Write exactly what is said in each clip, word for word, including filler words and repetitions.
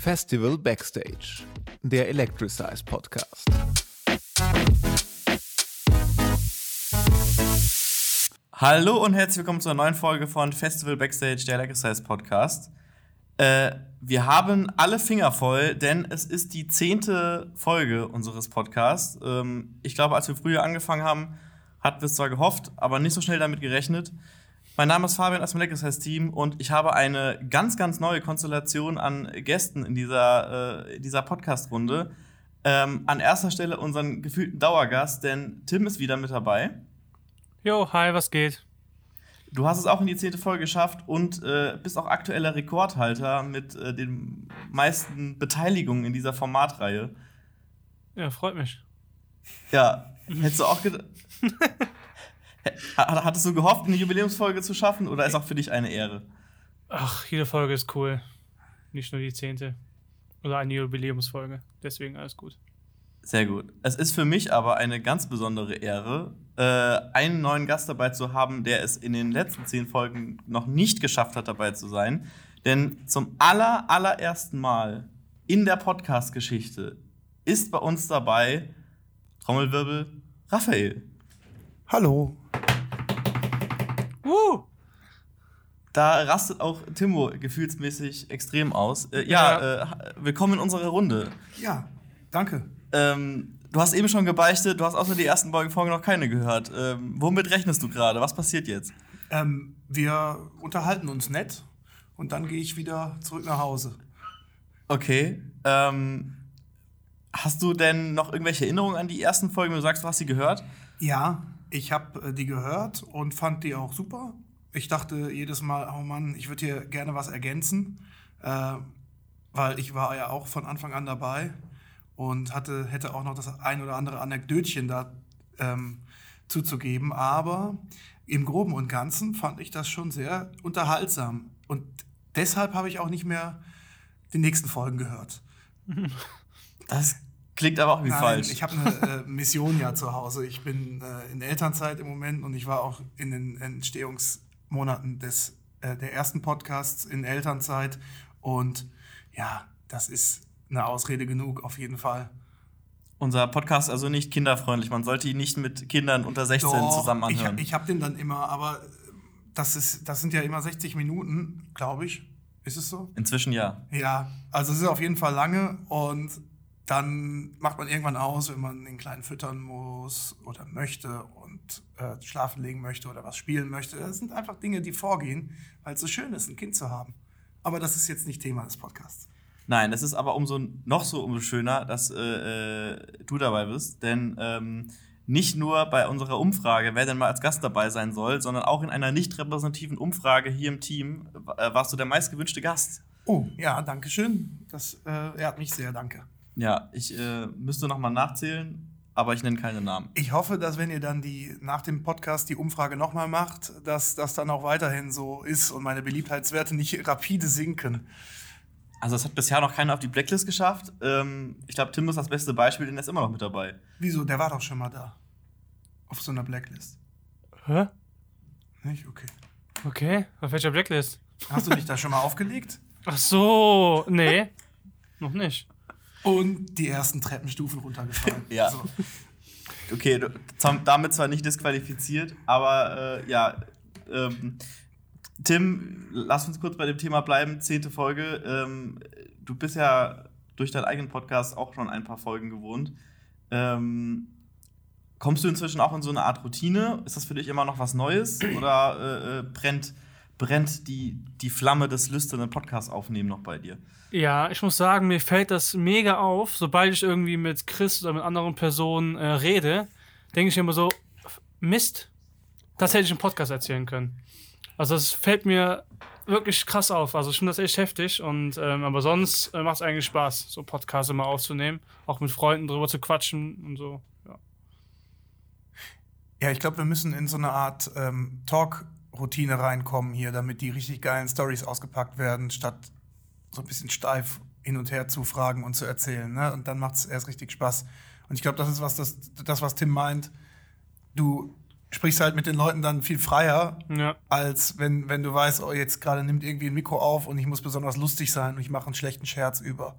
Festival Backstage, der Electricize Podcast. Hallo und herzlich willkommen zu einer neuen Folge von Festival Backstage, der Electricize Podcast. Äh, wir haben alle Finger voll, denn es ist die zehnte Folge unseres Podcasts. Ähm, ich glaube, als wir früher angefangen haben, hatten wir es zwar gehofft, aber nicht so schnell damit gerechnet. Mein Name ist Fabian aus dem Electricize-Team und ich habe eine ganz, ganz neue Konstellation an Gästen in dieser, äh, dieser Podcast-Runde. Ähm, an erster Stelle unseren gefühlten Dauergast, denn Tim ist wieder mit dabei. Jo, hi, was geht? Du hast es auch in die zehnte Folge geschafft und äh, bist auch aktueller Rekordhalter mit äh, den meisten Beteiligungen in dieser Formatreihe. Ja, freut mich. Ja, hättest du auch gedacht. Hattest du gehofft, eine Jubiläumsfolge zu schaffen oder ist auch für dich eine Ehre? Ach, jede Folge ist cool. Nicht nur die zehnte. Oder eine Jubiläumsfolge. Deswegen alles gut. Sehr gut. Es ist für mich aber eine ganz besondere Ehre, äh, einen neuen Gast dabei zu haben, der es in den letzten zehn Folgen noch nicht geschafft hat, dabei zu sein. Denn zum aller, allerersten Mal in der Podcast-Geschichte ist bei uns dabei, Trommelwirbel, Raphael. Hallo. Uh. Da rastet auch Timo gefühlsmäßig extrem aus. Äh, ja, ja. Äh, willkommen in unserer Runde. Ja, danke. Ähm, du hast eben schon gebeichtet, du hast außer die ersten beiden Folgen noch keine gehört. Ähm, womit rechnest du gerade? Was passiert jetzt? Ähm, wir unterhalten uns nett und dann gehe ich wieder zurück nach Hause. Okay. Ähm, hast du denn noch irgendwelche Erinnerungen an die ersten Folgen, wenn du sagst, du hast sie gehört? Ja. Ich habe die gehört und fand die auch super. Ich dachte jedes Mal, oh Mann, ich würde hier gerne was ergänzen, äh, weil ich war ja auch von Anfang an dabei und hatte, hätte auch noch das ein oder andere Anekdötchen da ähm, zuzugeben. Aber im Groben und Ganzen fand ich das schon sehr unterhaltsam. Und deshalb habe ich auch nicht mehr die nächsten Folgen gehört. Das klingt aber auch wie Nein, falsch. Ich habe eine äh, Mission ja zu Hause. Ich bin äh, in Elternzeit im Moment und ich war auch in den Entstehungsmonaten des, äh, der ersten Podcasts in Elternzeit. Und ja, das ist eine Ausrede genug, auf jeden Fall. Unser Podcast ist also nicht kinderfreundlich. Man sollte ihn nicht mit Kindern unter sechzehn Doch, zusammen anhören. Ich, ich habe den dann immer, aber das, ist, das sind ja immer sechzig Minuten, glaube ich. Ist es so? Inzwischen ja. Ja, also es ist auf jeden Fall lange und dann macht man irgendwann aus, wenn man den Kleinen füttern muss oder möchte und äh, schlafen legen möchte oder was spielen möchte. Das sind einfach Dinge, die vorgehen, weil es so schön ist, ein Kind zu haben. Aber das ist jetzt nicht Thema des Podcasts. Nein, das ist aber umso noch so umso schöner, dass äh, du dabei bist. Denn ähm, nicht nur bei unserer Umfrage, wer denn mal als Gast dabei sein soll, sondern auch in einer nicht repräsentativen Umfrage hier im Team äh, warst du der meistgewünschte Gast. Oh, ja, danke schön. Das äh, ehrt mich sehr, danke. Ja, ich äh, müsste noch mal nachzählen, aber ich nenne keine Namen. Ich hoffe, dass wenn ihr dann die, nach dem Podcast die Umfrage noch mal macht, dass das dann auch weiterhin so ist und meine Beliebtheitswerte nicht rapide sinken. Also es hat bisher noch keiner auf die Blacklist geschafft. Ähm, ich glaube, Tim ist das beste Beispiel, denn er ist immer noch mit dabei. Wieso? Der war doch schon mal da. Auf so einer Blacklist. Hä? Nicht? Okay. Okay, auf welcher Blacklist? Hast du dich da schon mal aufgelegt? Ach so, nee, noch nicht. Und die ersten Treppenstufen runtergefallen. Ja. So. Okay, du, damit zwar nicht disqualifiziert, aber äh, ja. Ähm, Tim, lass uns kurz bei dem Thema bleiben. Zehnte Folge. Ähm, du bist ja durch deinen eigenen Podcast auch schon ein paar Folgen gewohnt. Ähm, kommst du inzwischen auch in so eine Art Routine? Ist das für dich immer noch was Neues? Oder äh, brennt... brennt die, die Flamme des lüsternen Podcasts aufnehmen noch bei dir? Ja, ich muss sagen, mir fällt das mega auf, sobald ich irgendwie mit Chris oder mit anderen Personen äh, rede, denke ich immer so, Mist, das hätte ich im Podcast erzählen können. Also das fällt mir wirklich krass auf, also ich finde das echt heftig, und, ähm, aber sonst äh, macht es eigentlich Spaß, so Podcasts immer aufzunehmen, auch mit Freunden drüber zu quatschen und so. Ja, ja, ich glaube, wir müssen in so eine Art ähm, Talk Routine reinkommen hier, damit die richtig geilen Storys ausgepackt werden, statt so ein bisschen steif hin und her zu fragen und zu erzählen. Ne? Und dann macht es erst richtig Spaß. Und ich glaube, das ist was das, das, was Tim meint. Du sprichst halt mit den Leuten dann viel freier, ja. als wenn, wenn du weißt, oh, jetzt gerade nimmt irgendwie ein Mikro auf und ich muss besonders lustig sein und ich mache einen schlechten Scherz über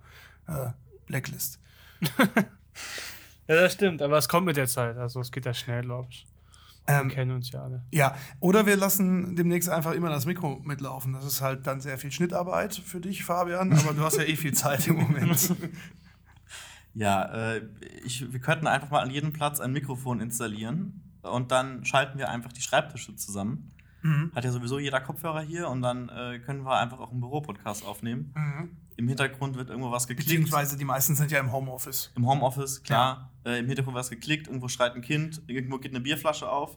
äh, Blacklist. Ja, das stimmt, aber es kommt mit der Zeit, also es geht ja schnell, glaube ich. Ähm, wir kennen uns ja alle. Ja, oder wir lassen demnächst einfach immer das Mikro mitlaufen. Das ist halt dann sehr viel Schnittarbeit für dich, Fabian, aber du hast ja eh viel Zeit im Moment. Ja, äh, ich, wir könnten einfach mal an jedem Platz ein Mikrofon installieren und dann schalten wir einfach die Schreibtische zusammen. Mhm. Hat ja sowieso jeder Kopfhörer hier und dann äh, können wir einfach auch einen Büro-Podcast aufnehmen. Mhm. Im Hintergrund wird irgendwo was geklickt. Beziehungsweise die meisten sind ja im Homeoffice. Im Homeoffice, klar. Ja. Äh, Im Hintergrund wird was geklickt, irgendwo schreit ein Kind, irgendwo geht eine Bierflasche auf.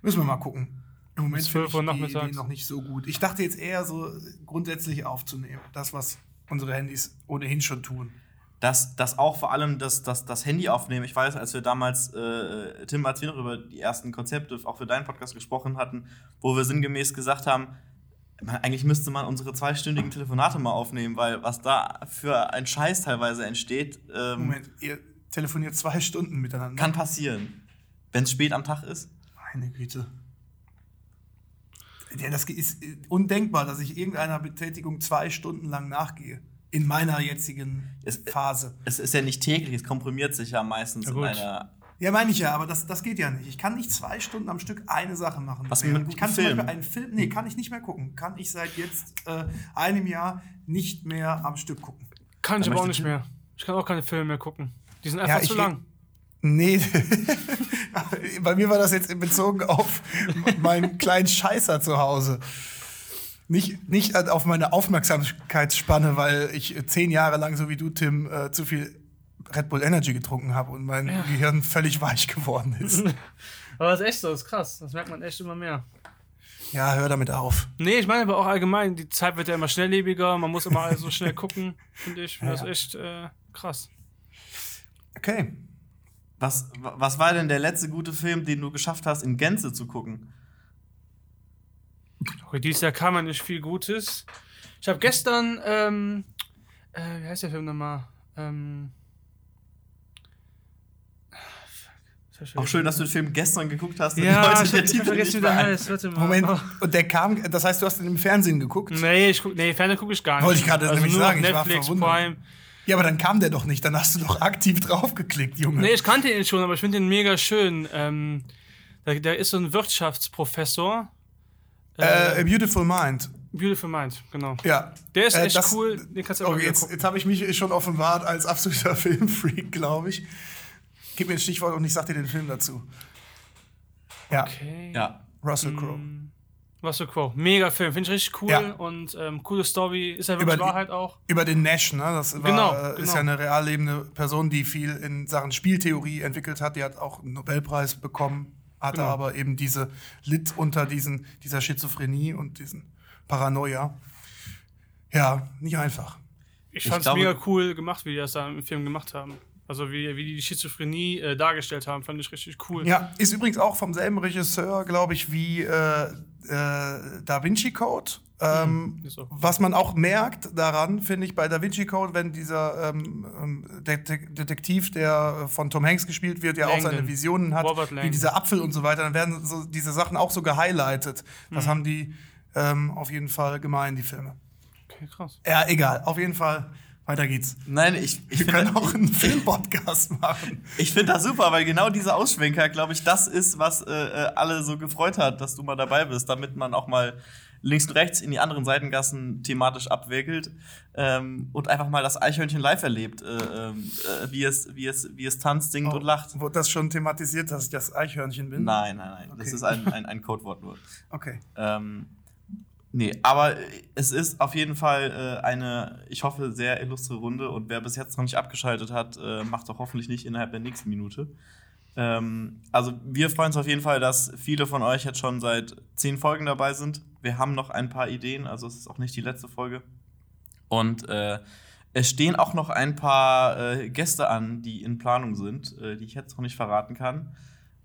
Müssen wir mal gucken. Im Moment finde ich die, die noch nicht so gut. Ich dachte jetzt eher so grundsätzlich aufzunehmen. Das, was unsere Handys ohnehin schon tun. Das, das auch vor allem das, das, das Handy aufnehmen. Ich weiß, als wir damals, äh, Tim, als wir noch über die ersten Konzepte, auch für deinen Podcast gesprochen hatten, wo wir sinngemäß gesagt haben, man, eigentlich müsste man unsere zweistündigen Telefonate mal aufnehmen, weil was da für ein Scheiß teilweise entsteht. Ähm, Moment, ihr telefoniert zwei Stunden miteinander? Kann passieren, wenn es spät am Tag ist. Meine Güte. Ja, das ist undenkbar, dass ich irgendeiner Betätigung zwei Stunden lang nachgehe. In meiner jetzigen es, Phase. Es ist ja nicht täglich, es komprimiert sich ja meistens ja, in einer... Ja, meine ich ja, aber das, das geht ja nicht. Ich kann nicht zwei Stunden am Stück eine Sache machen. Was mit ich kann Film? Zum Beispiel einen Film... Nee, kann ich nicht mehr gucken. Kann ich seit jetzt äh, einem Jahr nicht mehr am Stück gucken. Kann ich aber auch nicht mehr. Ich kann auch keine Filme mehr gucken. Die sind einfach ja, zu lang. Nee. Bei mir war das jetzt bezogen auf meinen kleinen Scheißer zu Hause. Nicht, nicht auf meine Aufmerksamkeitsspanne, weil ich zehn Jahre lang, so wie du, Tim, äh, zu viel Red Bull Energy getrunken habe und mein ja. Gehirn völlig weich geworden ist. Aber das ist echt so, das ist krass. Das merkt man echt immer mehr. Ja, hör damit auf. Nee, ich meine aber auch allgemein, die Zeit wird ja immer schnelllebiger, man muss immer so schnell gucken, finde ich. Das ja. ist echt äh, krass. Okay. Was, was war denn der letzte gute Film, den du geschafft hast, in Gänze zu gucken? Okay, dieses Jahr kam ja nicht viel Gutes. Ich habe gestern, ähm, äh, wie heißt der Film nochmal? Ähm, fuck. Auch schön, dass du den Film gestern geguckt hast. Ja, ich hab vergessen, wie der heißt. Warte mal. Moment, und der kam, das heißt, du hast ihn im Fernsehen geguckt? Nee, ich guck, nee Fernsehen gucke ich gar nicht. Wollte ich gerade also nämlich sagen, ich war verwundert. Prime. Ja, aber dann kam der doch nicht, dann hast du doch aktiv draufgeklickt, Junge. Nee, ich kannte ihn schon, aber ich finde ihn mega schön. Ähm, da, da ist so ein Wirtschaftsprofessor. Äh, A Beautiful Mind. Beautiful Mind, genau. Ja. Der ist echt äh, das, cool, den kannst du auch okay, jetzt, jetzt habe ich mich schon offenbart als absoluter Filmfreak, glaube ich. Gib mir ein Stichwort und ich sag dir den Film dazu. Ja. Okay. Ja. Russell Crowe. Mm, Russell Crowe, mega Film, finde ich richtig cool ja. und ähm, coole Story, ist ja wirklich über, Wahrheit auch. Über den Nash, ne? Das war, genau, äh, ist genau. ja eine real lebende Person, die viel in Sachen Spieltheorie entwickelt hat, die hat auch einen Nobelpreis bekommen. Hatte genau. aber eben diese litt unter diesen, dieser Schizophrenie und diesen Paranoia. Ja, nicht einfach. Ich, ich fand's glaube, mega cool gemacht, wie die das da im Film gemacht haben. Also wie, wie die die Schizophrenie äh, dargestellt haben, fand ich richtig cool. Ja, ist übrigens auch vom selben Regisseur, glaube ich, wie äh, äh, Da Vinci Code. Ähm, mhm, was man auch merkt daran, finde ich, bei Da Vinci Code, wenn dieser ähm, De- De- Detektiv, der von Tom Hanks gespielt wird, ja Langdon. Auch seine Visionen hat, wie dieser Apfel und so weiter, dann werden so diese Sachen auch so gehighlightet. Das mhm. haben die ähm, auf jeden Fall gemein, die Filme. Okay, krass. Ja, egal. Auf jeden Fall, weiter geht's. Nein, ich, ich Wir find, können auch einen Filmpodcast machen. Ich finde das super, weil genau dieser Ausschwenker, glaube ich, das ist, was äh, alle so gefreut hat, dass du mal dabei bist, damit man auch mal links und rechts in die anderen Seitengassen thematisch abwickelt ähm, und einfach mal das Eichhörnchen live erlebt, äh, äh, wie, es, wie, es, wie es tanzt, singt oh, und lacht. Wurde das schon thematisiert, dass ich das Eichhörnchen bin? Nein, nein, nein. Okay. Das ist ein, ein, ein Codewort nur. Okay. Ähm, nee, aber es ist auf jeden Fall äh, eine, ich hoffe, sehr illustre Runde und wer bis jetzt noch nicht abgeschaltet hat, äh, macht doch hoffentlich nicht innerhalb der nächsten Minute. Ähm, also wir freuen uns auf jeden Fall, dass viele von euch jetzt schon seit zehn Folgen dabei sind. Wir haben noch ein paar Ideen, also es ist auch nicht die letzte Folge. Und äh, es stehen auch noch ein paar äh, Gäste an, die in Planung sind, äh, die ich jetzt noch nicht verraten kann.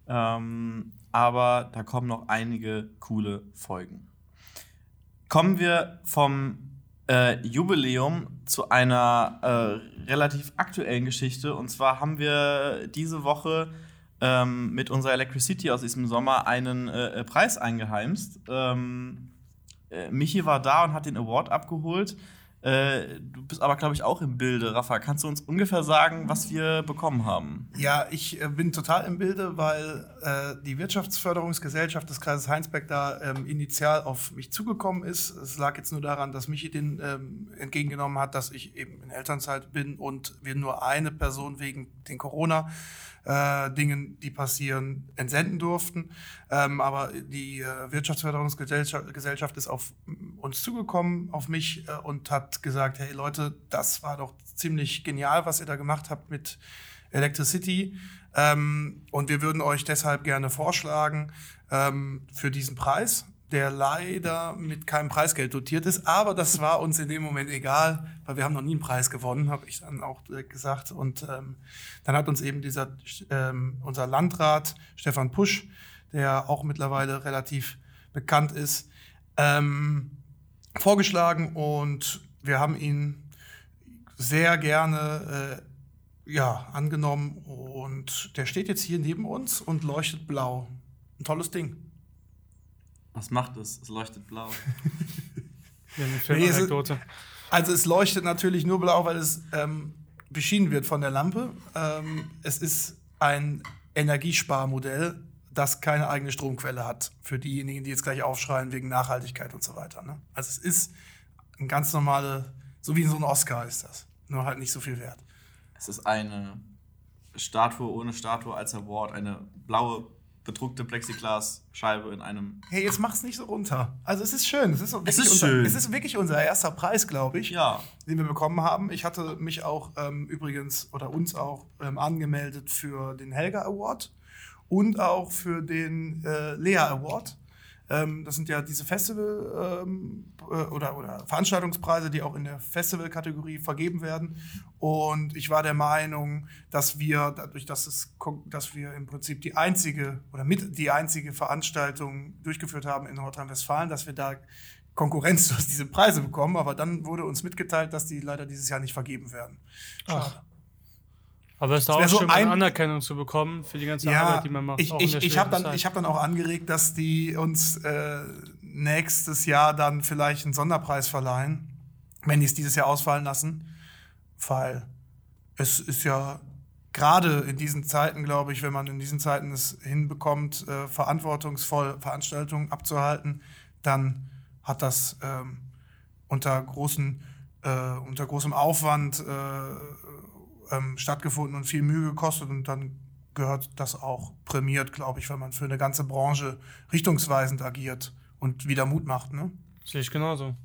Ähm, aber da kommen noch einige coole Folgen. Kommen wir vom Äh, Jubiläum zu einer äh, relativ aktuellen Geschichte. Und zwar haben wir diese Woche ähm, mit unserer Electricity aus diesem Sommer einen äh, Preis eingeheimst. Ähm, äh, Michi war da und hat den Award abgeholt. Äh, du bist aber, glaube ich, auch im Bilde. Rafa, kannst du uns ungefähr sagen, was wir bekommen haben? Ja, ich äh, bin total im Bilde, weil äh, die Wirtschaftsförderungsgesellschaft des Kreises Heinsberg da ähm, initial auf mich zugekommen ist. Es lag jetzt nur daran, dass Michi den ähm, entgegengenommen hat, dass ich eben in Elternzeit bin und wir nur eine Person wegen den Corona Äh, Dingen, die passieren, entsenden durften. Ähm, aber die äh, Wirtschaftsförderungsgesellschaft Gesellschaft ist auf uns zugekommen, auf mich, äh, und hat gesagt, hey Leute, das war doch ziemlich genial, was ihr da gemacht habt mit Electricity. Ähm, und wir würden euch deshalb gerne vorschlagen, ähm, für diesen Preis, der leider mit keinem Preisgeld dotiert ist. Aber das war uns in dem Moment egal, weil wir haben noch nie einen Preis gewonnen, habe ich dann auch gesagt. Und ähm, dann hat uns eben dieser, ähm, unser Landrat Stefan Pusch, der auch mittlerweile relativ bekannt ist, ähm, vorgeschlagen. Und wir haben ihn sehr gerne äh, ja, angenommen. Und der steht jetzt hier neben uns und leuchtet blau. Ein tolles Ding. Was macht es? Es leuchtet blau. Ja, eine Filmanekdote. Also es leuchtet natürlich nur blau, weil es ähm, beschienen wird von der Lampe. Ähm, es ist ein Energiesparmodell, das keine eigene Stromquelle hat. Für diejenigen, die jetzt gleich aufschreien wegen Nachhaltigkeit und so weiter. Ne? Also es ist ein ganz normale, so wie so ein Oscar ist das. Nur halt nicht so viel wert. Es ist eine Statue ohne Statue als Award, eine blaue bedruckte Plexiglasscheibe in einem... Hey, jetzt mach's nicht so runter. Also es ist schön. Es ist, wirklich es ist unser, schön. Es ist wirklich unser erster Preis, glaube ich, ja, den wir bekommen haben. Ich hatte mich auch ähm, übrigens, oder uns auch, ähm, angemeldet für den Helga Award und auch für den äh, Lea Award. Ähm, das sind ja diese Festival- ähm, oder, oder Veranstaltungspreise, die auch in der Festival-Kategorie vergeben werden. Und ich war der Meinung, dass wir, dadurch, dass, es, dass wir im Prinzip die einzige oder mit die einzige Veranstaltung durchgeführt haben in Nordrhein-Westfalen, dass wir da konkurrenzlos diese Preise bekommen. Aber dann wurde uns mitgeteilt, dass die leider dieses Jahr nicht vergeben werden. Schade. Ach. Aber es ist auch schön, so eine Anerkennung zu bekommen für die ganze ja, Arbeit, die man macht. Ich, auch ich, ich habe dann, hab dann auch angeregt, dass die uns äh, nächstes Jahr dann vielleicht einen Sonderpreis verleihen, wenn die es dieses Jahr ausfallen lassen. Weil es ist ja gerade in diesen Zeiten, glaube ich, wenn man in diesen Zeiten es hinbekommt, äh, verantwortungsvoll Veranstaltungen abzuhalten, dann hat das ähm, unter, großen, äh, unter großem Aufwand äh, Ähm, stattgefunden und viel Mühe gekostet, und dann gehört das auch prämiert, glaube ich, wenn man für eine ganze Branche richtungsweisend agiert und wieder Mut macht. Ne? Sehe ich genauso.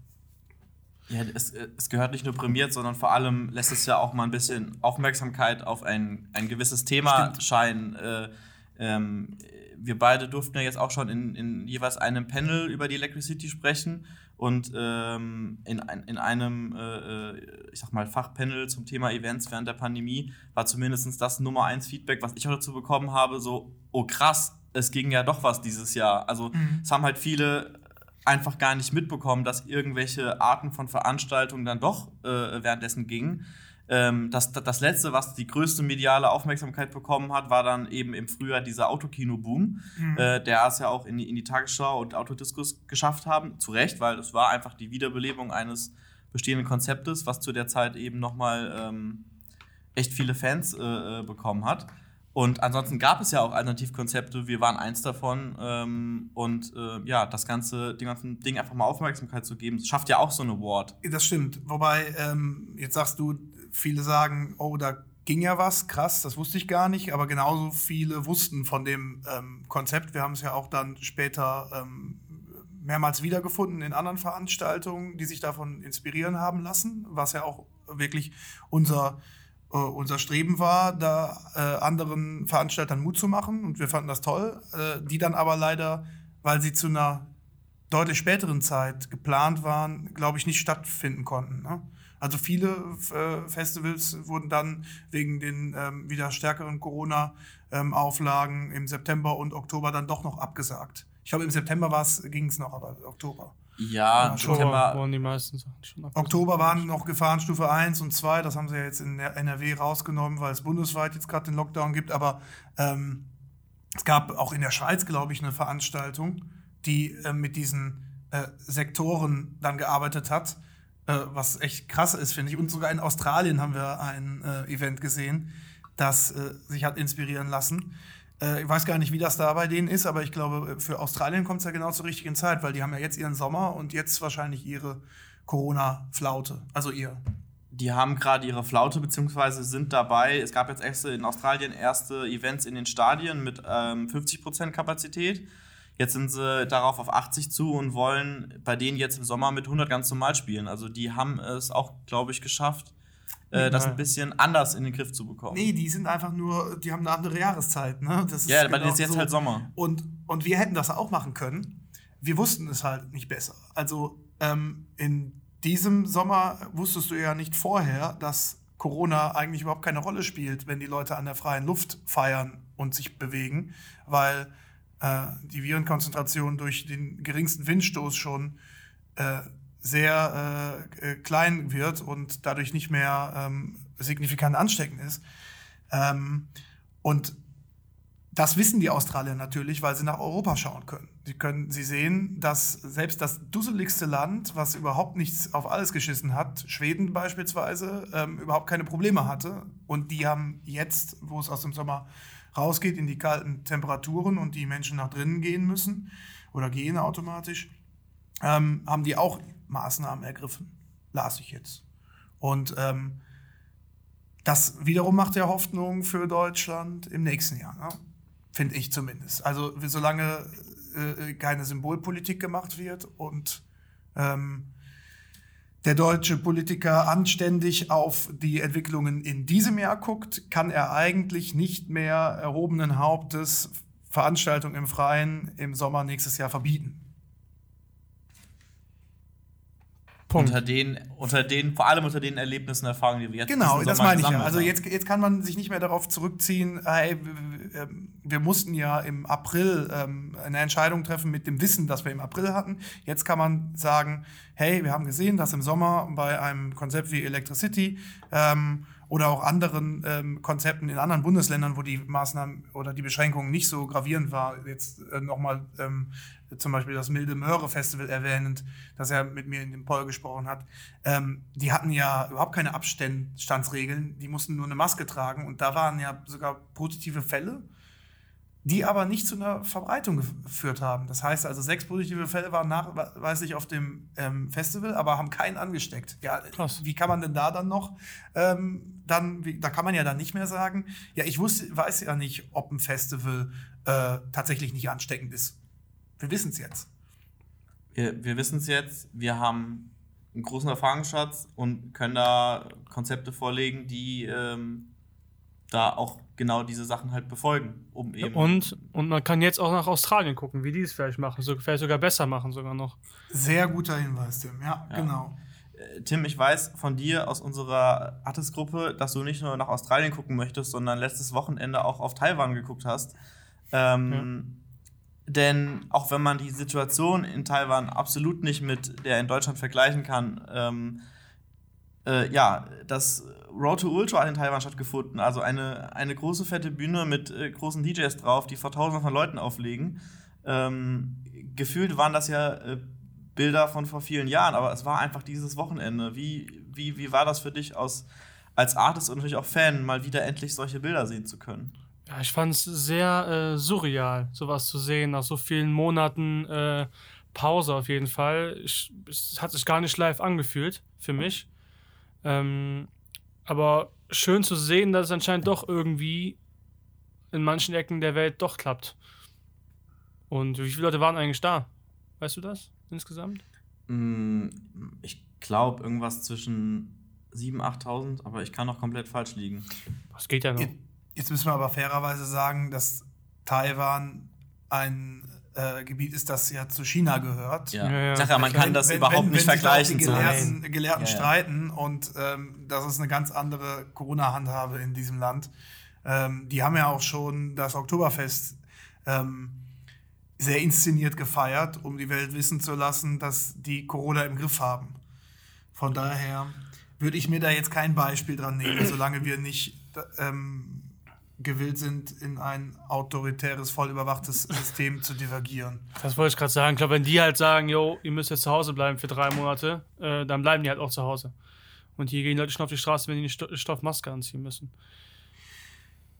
Ja, es, es gehört nicht nur prämiert, sondern vor allem lässt es ja auch mal ein bisschen Aufmerksamkeit auf ein, ein gewisses Thema Stimmt. scheinen. Äh, ähm, wir beide durften ja jetzt auch schon in, in jeweils einem Panel über die Electricity sprechen. Und ähm, in, in einem, äh, ich sag mal, Fachpanel zum Thema Events während der Pandemie war zumindest das Nummer eins Feedback, was ich auch dazu bekommen habe, so, oh krass, es ging ja doch was dieses Jahr. Also mhm. es haben halt viele einfach gar nicht mitbekommen, dass irgendwelche Arten von Veranstaltungen dann doch äh, währenddessen gingen. Ähm, das, das Letzte, was die größte mediale Aufmerksamkeit bekommen hat, war dann eben im Frühjahr dieser Autokino-Boom, mhm. äh, der es ja auch in die, in die Tagesschau und Autodiskus geschafft haben. Zu Recht, weil es war einfach die Wiederbelebung eines bestehenden Konzeptes, was zu der Zeit eben nochmal ähm, echt viele Fans äh, bekommen hat. Und ansonsten gab es ja auch Alternativkonzepte, wir waren eins davon. Ähm, und äh, ja, das ganze dem ganzen Ding einfach mal Aufmerksamkeit zu geben, das schafft ja auch so ein Award. Das stimmt, wobei, ähm, jetzt sagst du, viele sagen, oh, da ging ja was, krass, das wusste ich gar nicht. Aber genauso viele wussten von dem ähm, Konzept. Wir haben es ja auch dann später ähm, mehrmals wiedergefunden in anderen Veranstaltungen, die sich davon inspirieren haben lassen, was ja auch wirklich unser, äh, unser Streben war, da äh, anderen Veranstaltern Mut zu machen. Und wir fanden das toll. Äh, die dann aber leider, weil sie zu einer deutlich späteren Zeit geplant waren, glaube ich, nicht stattfinden konnten, ne? Also viele äh, Festivals wurden dann wegen den ähm, wieder stärkeren Corona-Auflagen ähm, im September und Oktober dann doch noch abgesagt. Ich glaube, im September ging es noch, aber Oktober. Ja, im September waren die meisten Sachen schon abgesagt. Oktober waren noch Gefahrenstufe eins und zwei, das haben sie ja jetzt in N R W rausgenommen, weil es bundesweit jetzt gerade den Lockdown gibt, aber ähm, Es gab auch in der Schweiz, glaube ich, eine Veranstaltung, die äh, mit diesen äh, Sektoren dann gearbeitet hat, äh, was echt krass ist, finde ich. Und sogar in Australien haben wir ein äh, Event gesehen, das äh, sich hat inspirieren lassen. Äh, ich weiß gar nicht, wie das da bei denen ist, aber ich glaube, für Australien kommt es ja genau zur richtigen Zeit, weil die haben ja jetzt ihren Sommer und jetzt wahrscheinlich ihre Corona-Flaute, also ihr. Die haben gerade ihre Flaute, beziehungsweise sind dabei. Es gab jetzt erste in Australien erste Events in den Stadien mit ähm, fünfzig Prozent Kapazität. Jetzt sind sie darauf auf achtzig zu und wollen bei denen jetzt im Sommer mit hundert ganz normal spielen. Also die haben es auch, glaube ich, geschafft, äh, das ein bisschen anders in den Griff zu bekommen. Nee, die sind einfach nur, die haben eine andere Jahreszeit. Ne? Das ist ja, genau, aber das ist jetzt so halt Sommer. Und, und wir hätten das auch machen können. Wir wussten es halt nicht besser. Also ähm, in diesem Sommer wusstest du ja nicht vorher, dass Corona eigentlich überhaupt keine Rolle spielt, wenn die Leute an der freien Luft feiern und sich bewegen, weil äh, die Virenkonzentration durch den geringsten Windstoß schon äh, sehr äh, klein wird und dadurch nicht mehr ähm, signifikant ansteckend ist. Ähm, und das wissen die Australier natürlich, weil sie nach Europa schauen können. Sie können, sie sehen, dass selbst das dusseligste Land, was überhaupt nichts auf alles geschissen hat, Schweden beispielsweise, ähm, überhaupt keine Probleme hatte. Und die haben jetzt, wo es aus dem Sommer rausgeht, in die kalten Temperaturen und die Menschen nach drinnen gehen müssen oder gehen automatisch, ähm, haben die auch Maßnahmen ergriffen, las ich jetzt. Und ähm, das wiederum macht ja Hoffnung für Deutschland im nächsten Jahr, ne? Finde ich zumindest. Also solange äh, keine Symbolpolitik gemacht wird und ähm, der deutsche Politiker anständig auf die Entwicklungen in diesem Jahr guckt, kann er eigentlich nicht mehr erhobenen Hauptes Veranstaltungen im Freien im Sommer nächstes Jahr verbieten. Punkt. Unter den, unter den, vor allem unter den Erlebnissen und Erfahrungen, die wir jetzt genau, das meine ich ja. Also jetzt, jetzt kann man sich nicht mehr darauf zurückziehen, hey, wir mussten ja im April ähm, eine Entscheidung treffen mit dem Wissen, das wir im April hatten. Jetzt kann man sagen, hey, wir haben gesehen, dass im Sommer bei einem Konzept wie Electricity ähm, oder auch anderen ähm, Konzepten in anderen Bundesländern, wo die Maßnahmen oder die Beschränkungen nicht so gravierend war, jetzt äh, nochmal ähm, zum Beispiel das Milde Möhre-Festival erwähnend, das er mit mir in dem Poll gesprochen hat, ähm, die hatten ja überhaupt keine Abstandsregeln, die mussten nur eine Maske tragen und da waren ja sogar positive Fälle, die aber nicht zu einer Verbreitung geführt haben. Das heißt also, sechs positive Fälle waren nachweislich auf dem ähm, Festival, aber haben keinen angesteckt. Ja, krass. Wie kann man denn da dann noch, ähm, dann, wie, da kann man ja dann nicht mehr sagen, ja, ich wusste, weiß ja nicht, ob ein Festival äh, tatsächlich nicht ansteckend ist. Wir wissen es jetzt. Wir, wir wissen es jetzt, wir haben einen großen Erfahrungsschatz und können da Konzepte vorlegen, die ähm, da auch genau diese Sachen halt befolgen. Um eben und, und man kann jetzt auch nach Australien gucken, wie die es vielleicht machen, so, vielleicht sogar besser machen sogar noch. Sehr guter Hinweis, Tim, ja, ja. Genau. Tim, ich weiß von dir aus unserer Attis-Gruppe, dass du nicht nur nach Australien gucken möchtest, sondern letztes Wochenende auch auf Taiwan geguckt hast. Ähm, ja. Denn auch wenn man die Situation in Taiwan absolut nicht mit der in Deutschland vergleichen kann, ähm, äh, ja, das Road to Ultra hat in Taiwan stattgefunden. Also eine, eine große, fette Bühne mit äh, großen D Js drauf, die vor tausenden von Leuten auflegen. Ähm, gefühlt waren das ja äh, Bilder von vor vielen Jahren, aber es war einfach dieses Wochenende. Wie, wie, wie war das für dich aus, als Artist und natürlich auch Fan, mal wieder endlich solche Bilder sehen zu können? Ja, ich fand es sehr äh, surreal, sowas zu sehen, nach so vielen Monaten äh, Pause auf jeden Fall. Ich, es hat sich gar nicht live angefühlt für mich. Ähm, aber schön zu sehen, dass es anscheinend doch irgendwie in manchen Ecken der Welt doch klappt. Und wie viele Leute waren eigentlich da? Weißt du das insgesamt? Ich glaube, irgendwas zwischen siebentausend, achttausend, aber ich kann noch komplett falsch liegen. Das geht ja noch. Jetzt müssen wir aber fairerweise sagen, dass Taiwan ein äh, Gebiet ist, das ja zu China gehört. Ja. Ja, ja. Sag ja, man kann wenn, das wenn, überhaupt wenn, nicht wenn vergleichen. Wenn Gelehrten, Gelehrten ja, ja. streiten und ähm, das ist eine ganz andere Corona-Handhabe in diesem Land. Ähm, die haben ja auch schon das Oktoberfest ähm, sehr inszeniert gefeiert, um die Welt wissen zu lassen, dass die Corona im Griff haben. Von daher würde ich mir da jetzt kein Beispiel dran nehmen, solange wir nicht... Ähm, gewillt sind, in ein autoritäres, voll überwachtes System zu divergieren. Das wollte ich gerade sagen. Ich glaube, wenn die halt sagen, yo, ihr müsst jetzt zu Hause bleiben für drei Monate, äh, dann bleiben die halt auch zu Hause. Und hier gehen Leute schon auf die Straße, wenn die eine Stoffmaske anziehen müssen.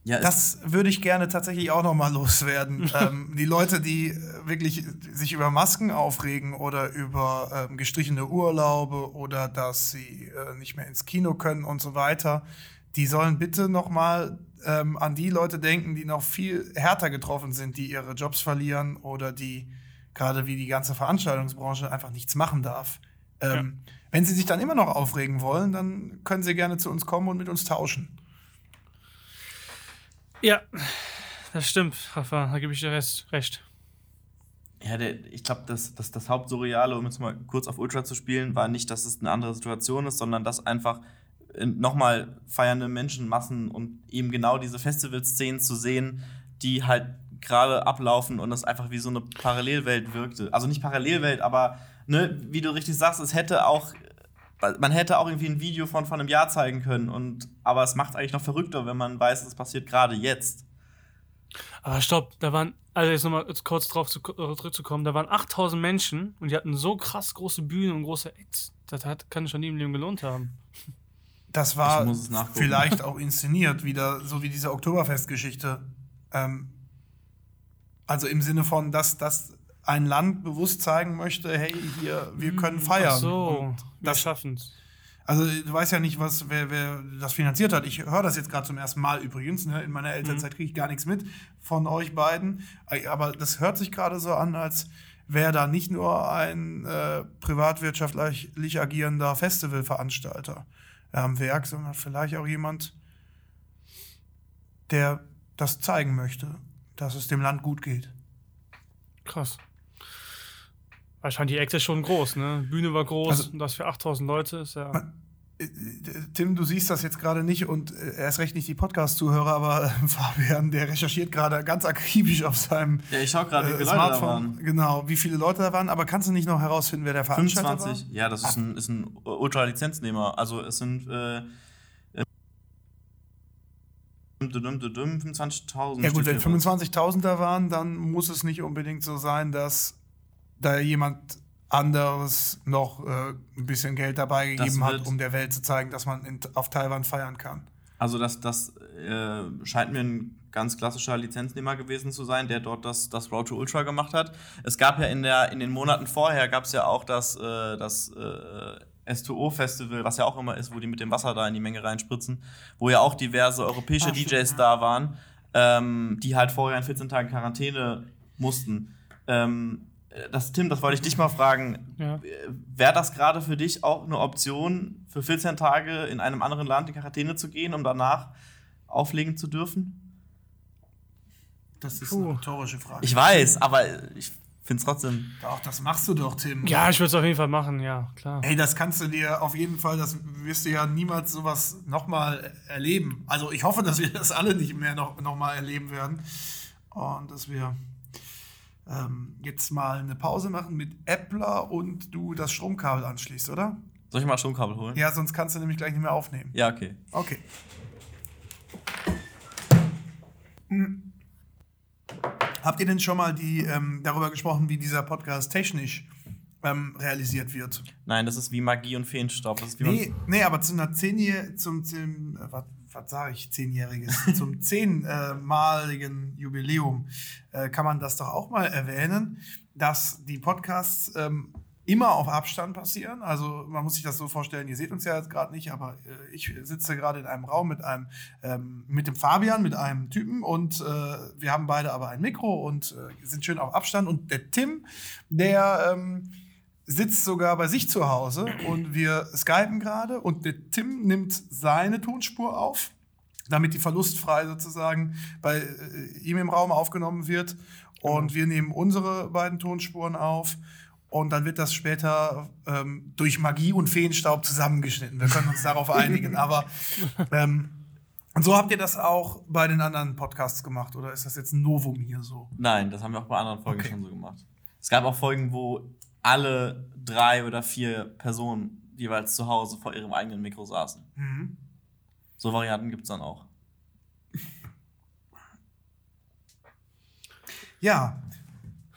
Ja, das würde ich gerne tatsächlich auch noch mal loswerden. ähm, die Leute, die wirklich sich über Masken aufregen oder über ähm, gestrichene Urlaube oder dass sie äh, nicht mehr ins Kino können und so weiter, die sollen bitte noch mal ähm, an die Leute denken, die noch viel härter getroffen sind, die ihre Jobs verlieren oder die, gerade wie die ganze Veranstaltungsbranche, einfach nichts machen darf. Ähm, ja. Wenn sie sich dann immer noch aufregen wollen, dann können sie gerne zu uns kommen und mit uns tauschen. Ja, das stimmt, Rafa, da gebe ich dir recht. Ja, der, ich glaube, das, das, das Hauptsurreale, um jetzt mal kurz auf Ultra zu spielen, war nicht, dass es eine andere Situation ist, sondern dass einfach nochmal feiernde Menschenmassen und eben genau diese Festival-Szenen zu sehen, die halt gerade ablaufen und das einfach wie so eine Parallelwelt wirkte. Also nicht Parallelwelt, aber ne, wie du richtig sagst, es hätte auch Man hätte auch irgendwie ein Video von, von einem Jahr zeigen können, und, aber es macht eigentlich noch verrückter, wenn man weiß, es passiert gerade jetzt. Aber stopp, da waren, also jetzt nochmal kurz drauf zu, zurückzukommen, da waren achttausend Menschen und die hatten so krass große Bühnen und große Acts. Das hat, kann schon nie im Leben gelohnt haben. Das war vielleicht auch inszeniert, wieder so wie diese Oktoberfest-Geschichte. Ähm, also im Sinne von, dass das ein Land bewusst zeigen möchte, hey, hier, wir können feiern. Ach so, das schaffen es. Also du weißt ja nicht, was, wer, wer das finanziert hat. Ich höre das jetzt gerade zum ersten Mal übrigens. Ne? In meiner Elternzeit kriege ich gar nichts mit von euch beiden. Aber das hört sich gerade so an, als wäre da nicht nur ein äh, privatwirtschaftlich agierender Festivalveranstalter am Werk, sondern vielleicht auch jemand, der das zeigen möchte, dass es dem Land gut geht. Krass. Wahrscheinlich die Ecke ist schon groß, ne? Bühne war groß, also, und das für achttausend Leute ist ja. Man, Tim, du siehst das jetzt gerade nicht und erst recht nicht die Podcast-Zuhörer, aber Fabian, der recherchiert gerade ganz akribisch auf seinem Smartphone. Ja, ich schau gerade, wie viele Leute da waren. Genau, wie viele Leute da waren, aber kannst du nicht noch herausfinden, wer der Veranstalter war? fünfundzwanzig, ja, das ist ein, ist ein Ultra-Lizenznehmer. Also es sind äh, fünfundzwanzigtausend. Ja gut, wenn fünfundzwanzigtausend da waren, dann muss es nicht unbedingt so sein, dass da jemand anderes noch äh, ein bisschen Geld dabei gegeben hat, um der Welt zu zeigen, dass man in, auf Taiwan feiern kann. Also das, das äh, scheint mir ein ganz klassischer Lizenznehmer gewesen zu sein, der dort das, das Road to Ultra gemacht hat. Es gab ja in, der, in den Monaten vorher, gab es ja auch das, äh, das äh, S zwei O Festival, was ja auch immer ist, wo die mit dem Wasser da in die Menge reinspritzen, wo ja auch diverse europäische Ach, D Js ja. da waren, ähm, die halt vorher in vierzehn Tagen Quarantäne mussten. Ähm, das, Tim, das wollte ich dich mal fragen. Ja. Wäre das gerade für dich auch eine Option, für vierzehn Tage in einem anderen Land in Quarantäne zu gehen, um danach auflegen zu dürfen? Das ist Puh. eine rhetorische Frage. Ich weiß, aber ich find's trotzdem. Doch, das machst du doch, Tim. Ja, ich würde es auf jeden Fall machen, ja, klar. Ey, das kannst du dir auf jeden Fall, das wirst du ja niemals sowas nochmal erleben. Also ich hoffe, dass wir das alle nicht mehr noch, noch mal erleben werden. Und dass wir ähm, jetzt mal eine Pause machen mit Äppler und du das Stromkabel anschließt, oder? Soll ich mal ein Stromkabel holen? Ja, sonst kannst du nämlich gleich nicht mehr aufnehmen. Ja, okay. Okay. Hm. Habt ihr denn schon mal die, ähm, darüber gesprochen, wie dieser Podcast technisch ähm, realisiert wird? Nein, das ist wie Magie und Feenstaub. Das ist wie nee, nee, aber zu einer Zehnjährigen, zum, zum äh, was, was sage ich, Zehnjähriges, zum zehnmaligen Jubiläum äh, kann man das doch auch mal erwähnen, dass die Podcasts ähm, immer auf Abstand passieren. Also man muss sich das so vorstellen, ihr seht uns ja jetzt gerade nicht, aber äh, ich sitze gerade in einem Raum mit einem ähm, mit dem Fabian, mit einem Typen, und äh, wir haben beide aber ein Mikro und äh, sind schön auf Abstand, und der Tim, der ähm, sitzt sogar bei sich zu Hause und wir skypen gerade, und der Tim nimmt seine Tonspur auf, damit die verlustfrei sozusagen bei äh, ihm im Raum aufgenommen wird, und wir nehmen unsere beiden Tonspuren auf. Und dann wird das später ähm, durch Magie und Feenstaub zusammengeschnitten. Wir können uns darauf einigen. Aber ähm, so habt ihr das auch bei den anderen Podcasts gemacht? Oder ist das jetzt ein Novum hier so? Nein, das haben wir auch bei anderen Folgen okay. schon so gemacht. Es gab auch Folgen, wo alle drei oder vier Personen jeweils zu Hause vor ihrem eigenen Mikro saßen. Mhm. So Varianten gibt es dann auch. Ja,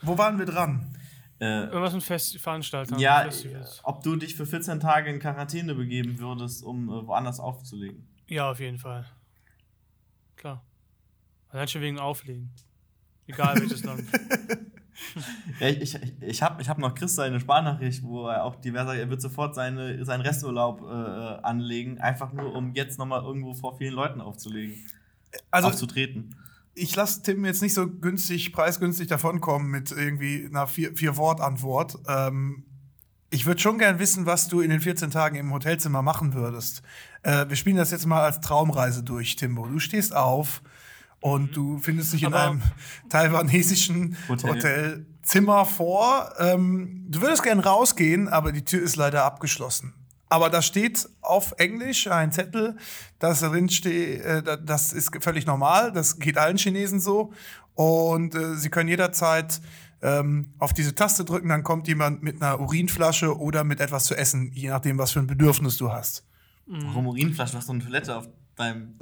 wo waren wir dran? Äh, Irgendwas mit Fest- Veranstaltern. Ja, Festivals. Ob du dich für vierzehn Tage in Quarantäne begeben würdest, um äh, woanders aufzulegen. Ja, auf jeden Fall. Klar. Allein schon wegen Auflegen. Egal welches Land. Ja, ich ich, ich habe ich hab noch Chris seine Sparnachricht, wo er auch diverse, er wird sofort seine, seinen Resturlaub äh, anlegen, einfach nur um jetzt nochmal irgendwo vor vielen Leuten aufzulegen, also, aufzutreten. Ich lasse Tim jetzt nicht so günstig, preisgünstig davonkommen mit irgendwie einer vier, vier Wort-Antwort. Ähm, ich würde schon gern wissen, was du in den vierzehn Tagen im Hotelzimmer machen würdest. Äh, wir spielen das jetzt mal als Traumreise durch, Timbo. Du stehst auf. Und du findest dich aber in einem taiwanesischen Hotel. Hotelzimmer vor. Ähm, du würdest gerne rausgehen, aber die Tür ist leider abgeschlossen. Aber da steht auf Englisch ein Zettel, das drin steht, äh, das ist völlig normal, das geht allen Chinesen so. Und äh, sie können jederzeit ähm, auf diese Taste drücken, dann kommt jemand mit einer Urinflasche oder mit etwas zu essen, je nachdem, was für ein Bedürfnis du hast. Warum Urinflasche? Du hast so eine Toilette auf deinem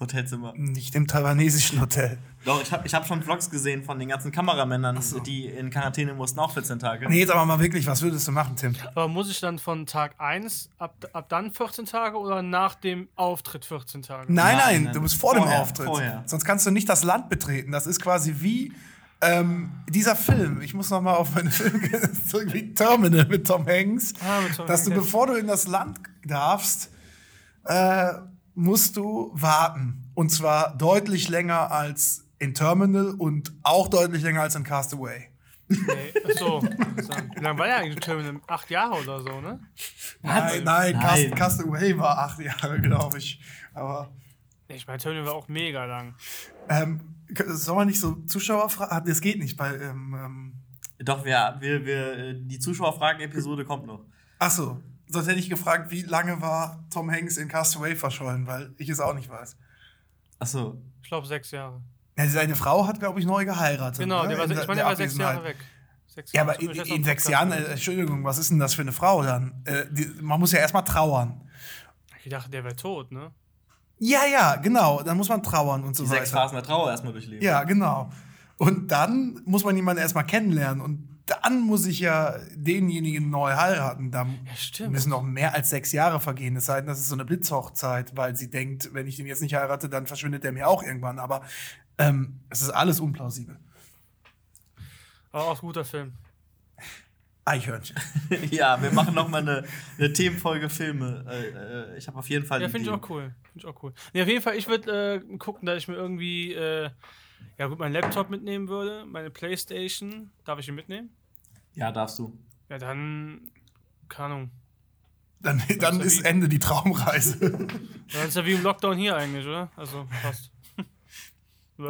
Hotelzimmer. Nicht im taiwanesischen Hotel. Doch, ich habe ich hab schon Vlogs gesehen von den ganzen Kameramännern, so. Die in Quarantäne mussten, auch vierzehn Tage. Nee, jetzt aber mal wirklich, was würdest du machen, Tim? Aber muss ich dann von Tag eins, ab, ab dann vierzehn Tage oder nach dem Auftritt vierzehn Tage? Nein, nein, nein, nein. Du musst vor vorher, dem Auftritt. Vorher. Sonst kannst du nicht das Land betreten. Das ist quasi wie ähm, dieser Film. Ich muss nochmal auf meine Filme gehen. Das ist irgendwie Terminal mit Tom Hanks. Ah, mit Tom dass Hanks. Du, bevor du in das Land darfst, äh, musst du warten. Und zwar deutlich länger als in Terminal und auch deutlich länger als in Castaway. Okay. Achso. Wie lange war ja eigentlich Terminal? Acht Jahre oder so, ne? Nein, nein, nein. Cast- Castaway war acht Jahre, glaube ich. Aber ich meine, Terminal war auch mega lang. Ähm, soll man nicht so Zuschauer fragen? Das geht nicht. Bei, ähm, ähm Doch, wir, wir, wir, die Zuschauerfragen-Episode kommt noch. Ach so. Sonst hätte ich gefragt, wie lange war Tom Hanks in Castaway verschollen, weil ich es auch nicht weiß. Ach so. Ich glaube, sechs Jahre. Ja, seine Frau hat, glaube ich, neu geheiratet. Genau, ne? der war, in, ich meine, der war sechs Jahre weg. Sechs Jahre, ja, aber in, in sechs Jahren, äh, Entschuldigung, was ist denn das für eine Frau dann? Äh, die, man muss ja erstmal trauern. Ich dachte, der wäre tot, ne? Ja, ja, genau. Dann muss man trauern und so weiter. Die sechs Phasen der Trauer erstmal durchleben. Ja, genau. Und dann muss man jemanden erstmal kennenlernen und dann muss ich ja denjenigen neu heiraten. Da ja, müssen noch mehr als sechs Jahre vergehen. Es sei denn, das ist so eine Blitzhochzeit, weil sie denkt, wenn ich den jetzt nicht heirate, dann verschwindet der mir auch irgendwann. Aber ähm, es ist alles unplausibel. Aber auch guter Film. Eichhörnchen. Ja, wir machen nochmal eine, eine Themenfolge Filme. Äh, äh, ich habe auf jeden Fall. Ja, finde ich auch cool. Find ich auch cool. Nee, auf jeden Fall, ich würde äh, gucken, dass ich mir irgendwie. Äh, ja, gut, meinen Laptop mitnehmen würde, meine Playstation. Darf ich ihn mitnehmen? Ja, darfst du. Ja, dann, keine Ahnung. Dann, dann ist Ende die Traumreise. Dann ist ja wie im Lockdown hier eigentlich, oder? Also, passt.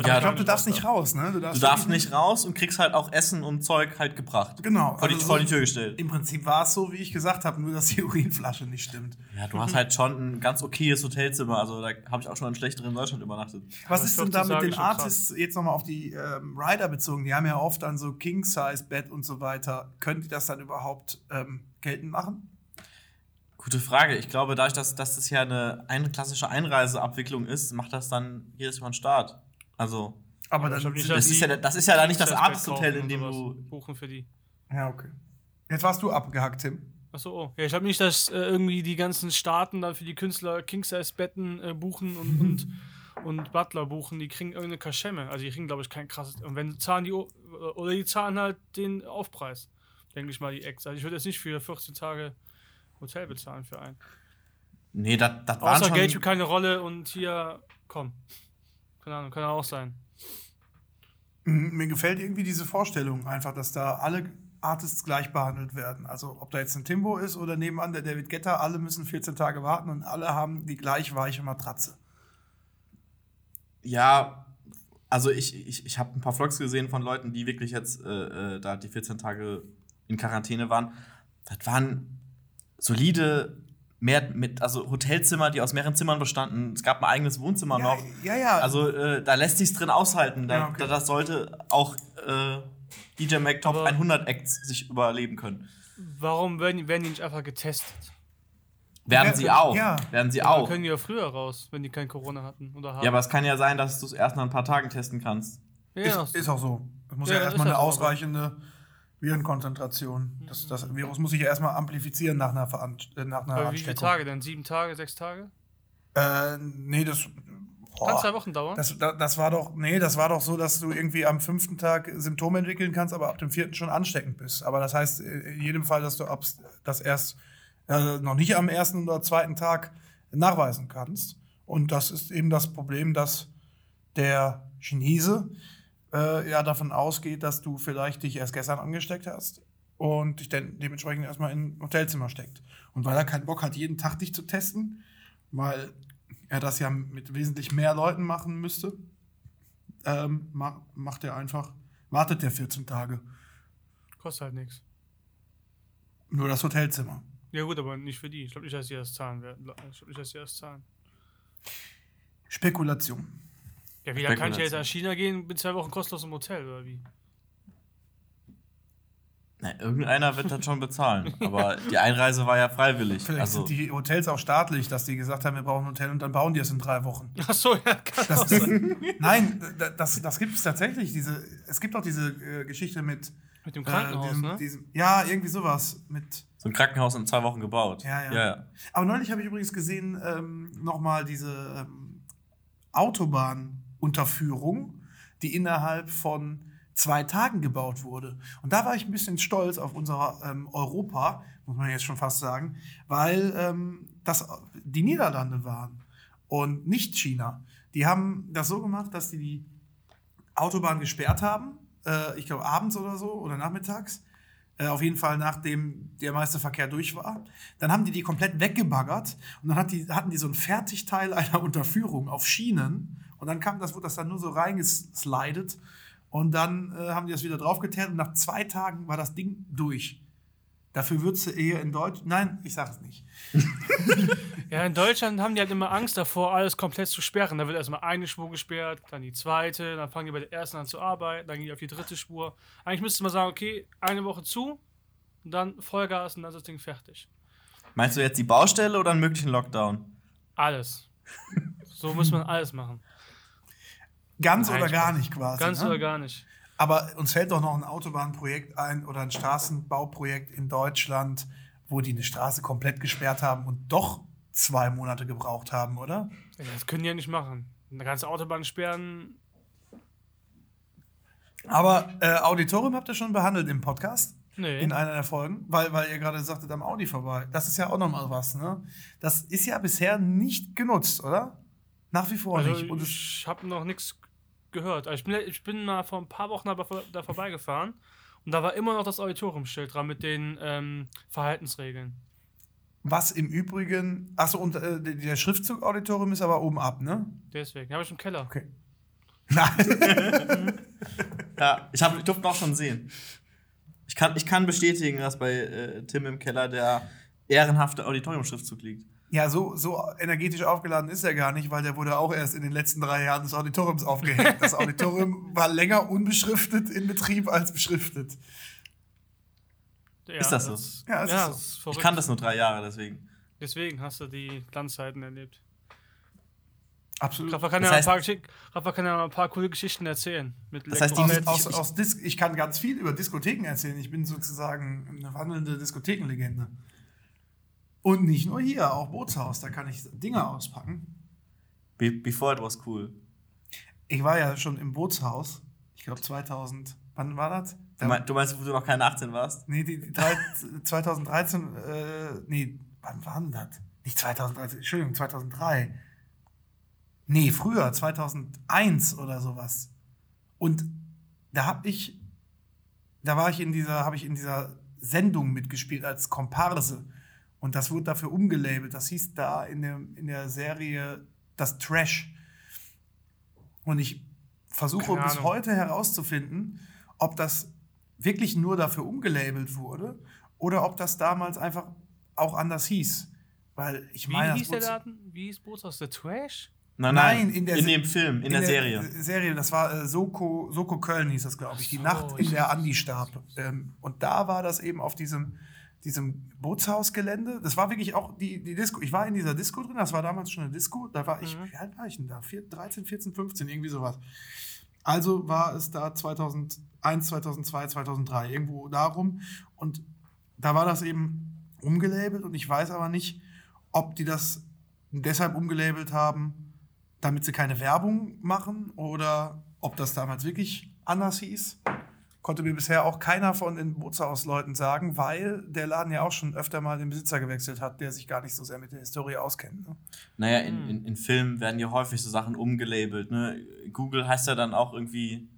Ja, ich glaube, du darfst nicht raus, ne? Du darfst, du darfst nicht raus und kriegst halt auch Essen und Zeug halt gebracht. Genau. Vor, also die, so vor die Tür gestellt. Im Prinzip war es so, wie ich gesagt habe, nur dass die Urinflasche nicht stimmt. Ja, du hast halt schon ein ganz okayes Hotelzimmer. Also da habe ich auch schon in schlechteren Deutschland übernachtet. Was ist denn da mit den Artists, jetzt nochmal auf die ähm, Rider bezogen? Die haben ja oft dann so King-Size-Bett und so weiter. Können die das dann überhaupt ähm, geltend machen? Gute Frage. Ich glaube, dadurch, dass, dass das ja eine, eine klassische Einreiseabwicklung ist, macht das dann jedes Mal einen Start. Also, aber dann, das, das, ist ja, das ist ja da nicht das Arzthotel, in dem du buchen für die. Ja, okay. Jetzt warst du abgehackt, Tim. Achso, oh. Ja, ich habe nicht, dass äh, irgendwie die ganzen Staaten dann für die Künstler King-Size-Betten äh, buchen und, und, und Butler buchen. Die kriegen irgendeine Kaschemme. Also die kriegen, glaube ich, kein krasses. Und wenn zahlen die oder die zahlen halt den Aufpreis, denke ich mal, die Ex. Also ich würde jetzt nicht für vierzehn Tage Hotel bezahlen für einen. Nee, das das war schon. Außer Geld spielt keine Rolle und hier komm. Keine Ahnung, kann auch sein. Mir gefällt irgendwie diese Vorstellung einfach, dass da alle Artists gleich behandelt werden. Also ob da jetzt ein Timbo ist oder nebenan der David Guetta, alle müssen vierzehn Tage warten und alle haben die gleich weiche Matratze. Ja, also ich, ich, ich habe ein paar Vlogs gesehen von Leuten, die wirklich jetzt äh, da die vierzehn Tage in Quarantäne waren. Das waren solide Mehr mit, also Hotelzimmer, die aus mehreren Zimmern bestanden. Es gab ein eigenes Wohnzimmer ja, noch. Ja, ja. Also äh, da lässt sich's drin aushalten. Da, ja, okay. da, das sollte auch äh, D J Mac Top hundert Acts sich überleben können. Warum werden, werden die nicht einfach getestet? Werden ja, sie auch. Ja. Werden sie ja, auch. Können die ja früher raus, wenn die kein Corona hatten oder haben. Ja, aber es kann ja sein, dass du es erst nach ein paar Tagen testen kannst. Ja. Ist, ist auch so. Es muss ja, ja erstmal eine ausreichende Virenkonzentration. Das, das Virus muss sich ja erstmal amplifizieren nach einer, Veranst- nach einer Ansteckung. Wie viele Tage denn? Sieben Tage, sechs Tage? Äh, nee, das... Kann zwei Wochen dauern? Das, das, das, war doch, nee, das war doch so, dass du irgendwie am fünften Tag Symptome entwickeln kannst, aber ab dem vierten schon ansteckend bist. Aber das heißt in jedem Fall, dass du ab, das erst äh, noch nicht am ersten oder zweiten Tag nachweisen kannst. Und das ist eben das Problem, dass der Chinese äh, ja davon ausgeht, dass du vielleicht dich erst gestern angesteckt hast und dich dann dementsprechend erstmal in ein Hotelzimmer steckt. Und weil er keinen Bock hat, jeden Tag dich zu testen, weil er das ja mit wesentlich mehr Leuten machen müsste, ähm, macht er einfach, wartet er vierzehn Tage. Kostet halt nichts. Nur das Hotelzimmer. Ja gut, aber nicht für die. Ich glaube nicht, dass die das zahlen werden. Ich glaube nicht, dass die das zahlen. Spekulation. Ja, wie lange kann ich jetzt nach China gehen? Bin zwei Wochen kostenlos im Hotel, oder wie? Na, irgendeiner wird das schon bezahlen, aber die Einreise war ja freiwillig. Vielleicht also sind die Hotels auch staatlich, dass die gesagt haben, wir brauchen ein Hotel und dann bauen die es in drei Wochen. Ach so, ja, kann das auch sein. Nein, das, das gibt es tatsächlich. Diese, es gibt auch diese äh, Geschichte mit... Mit dem Krankenhaus, äh, diesem, ne? Diesem, ja, irgendwie sowas. Mit so ein Krankenhaus in zwei Wochen gebaut. Ja, ja. ja, ja. Aber neulich habe ich übrigens gesehen, ähm, nochmal diese ähm, Autobahnunterführung, die innerhalb von zwei Tagen gebaut wurde. Und da war ich ein bisschen stolz auf unser ähm, Europa, muss man jetzt schon fast sagen, weil ähm, das die Niederlande waren und nicht China. Die haben das so gemacht, dass die die Autobahn gesperrt haben, äh, ich glaube abends oder so oder nachmittags, äh, auf jeden Fall nachdem der meiste Verkehr durch war. Dann haben die die komplett weggebaggert und dann hat die, hatten die so ein Fertigteil einer Unterführung auf Schienen und dann kam das, wurde das dann nur so reingeslidet. Und dann äh, haben die das wieder draufgeteert und nach zwei Tagen war das Ding durch. Dafür würdest du eher in Deutschland... Nein, ich sag es nicht. Ja, in Deutschland haben die halt immer Angst davor, alles komplett zu sperren. Da wird erstmal eine Spur gesperrt, dann die zweite, dann fangen die bei der ersten an zu arbeiten, dann gehen die auf die dritte Spur. Eigentlich müsste man sagen, okay, eine Woche zu, dann Vollgas und dann ist das Ding fertig. Meinst du jetzt die Baustelle oder einen möglichen Lockdown? Alles. So muss man alles machen. Ganz Nein, oder gar nicht quasi. Ganz ne? oder gar nicht. Aber uns fällt doch noch ein Autobahnprojekt ein oder ein Straßenbauprojekt in Deutschland, wo die eine Straße komplett gesperrt haben und doch zwei Monate gebraucht haben, oder? Das können die ja nicht machen. Eine ganze Autobahn sperren. Aber äh, Auditorium habt ihr schon behandelt im Podcast. Nee. In einer der Folgen, weil, weil ihr gerade sagtet, am Audi vorbei. Das ist ja auch nochmal was, ne? Das ist ja bisher nicht genutzt, oder? Nach wie vor also nicht. Und ich habe noch nichts gehört. Also ich, bin, ich bin mal vor ein paar Wochen da vorbeigefahren und da war immer noch das Auditoriumschild dran mit den ähm, Verhaltensregeln. Was im Übrigen, achso, und äh, der Schriftzug Auditorium ist aber oben ab, ne? Deswegen, habe ich im Keller. Okay. Nein. Ja, ich, hab, ich durfte ihn auch schon sehen. Ich kann, ich kann bestätigen, dass bei äh, Tim im Keller der ehrenhafte Auditoriumschriftzug liegt. Ja, so, so energetisch aufgeladen ist er gar nicht, weil der wurde auch erst in den letzten drei Jahren des Auditoriums aufgehängt. Das Auditorium war länger unbeschriftet in Betrieb als beschriftet. Ja, ist das so? Das, ja, das ja, ist so. Ist ich kann das nur drei Jahre, deswegen. Deswegen hast du die Glanzzeiten erlebt. Absolut. Rafa kann, das heißt, ja ein paar, Rafa kann ja ein paar coole Geschichten erzählen. Mit das heißt, aus, aus, aus Dis- ich kann ganz viel über Diskotheken erzählen. Ich bin sozusagen eine wandelnde Diskothekenlegende. Und nicht nur hier, auch Bootshaus, da kann ich Dinge auspacken. Be- before it was cool. Ich war ja schon im Bootshaus, ich glaube zweitausend, wann war das? Du meinst, du meinst, wo du noch keine achtzehn warst? Nee, die, die zweitausenddreizehn, äh, nee, wann war denn das? Nicht zweitausenddreizehn, Entschuldigung, zweitausenddrei. Nee, früher, zweitausendeins oder sowas. Und da hab ich, da war ich in dieser, habe ich in dieser Sendung mitgespielt als Komparse. Und das wurde dafür umgelabelt. Das hieß da in der, in der Serie das Trash. Und ich versuche bis heute herauszufinden, ob das wirklich nur dafür umgelabelt wurde oder ob das damals einfach auch anders hieß. Weil ich Wie meine, hieß der Laden? Wie hieß Bootshaus? The Trash? Nein, nein, nein in, der in dem Se- Film, in, in der, der Serie. Serie, das war äh, Soko, Soko Köln hieß das, glaube ich. Die oh, Nacht in der Andi starb. Ähm, und da war das eben auf diesem... diesem Bootshausgelände. Das war wirklich auch die, die Disco. Ich war in dieser Disco drin, das war damals schon eine Disco. Da war ich, mhm. wie alt war ich denn da? dreizehn, vierzehn, fünfzehn, irgendwie sowas. Also war es da zweitausendeins, zweitausendzwei, zweitausenddrei, irgendwo darum. Und da war das eben umgelabelt. Und ich weiß aber nicht, ob die das deshalb umgelabelt haben, damit sie keine Werbung machen, oder ob das damals wirklich anders hieß. Konnte mir bisher auch keiner von den Bootshaus-Leuten sagen, weil der Laden ja auch schon öfter mal den Besitzer gewechselt hat, der sich gar nicht so sehr mit der Historie auskennt. Ne? Naja, in, in, in Filmen werden ja häufig so Sachen umgelabelt. Ne? Google heißt ja dann auch irgendwie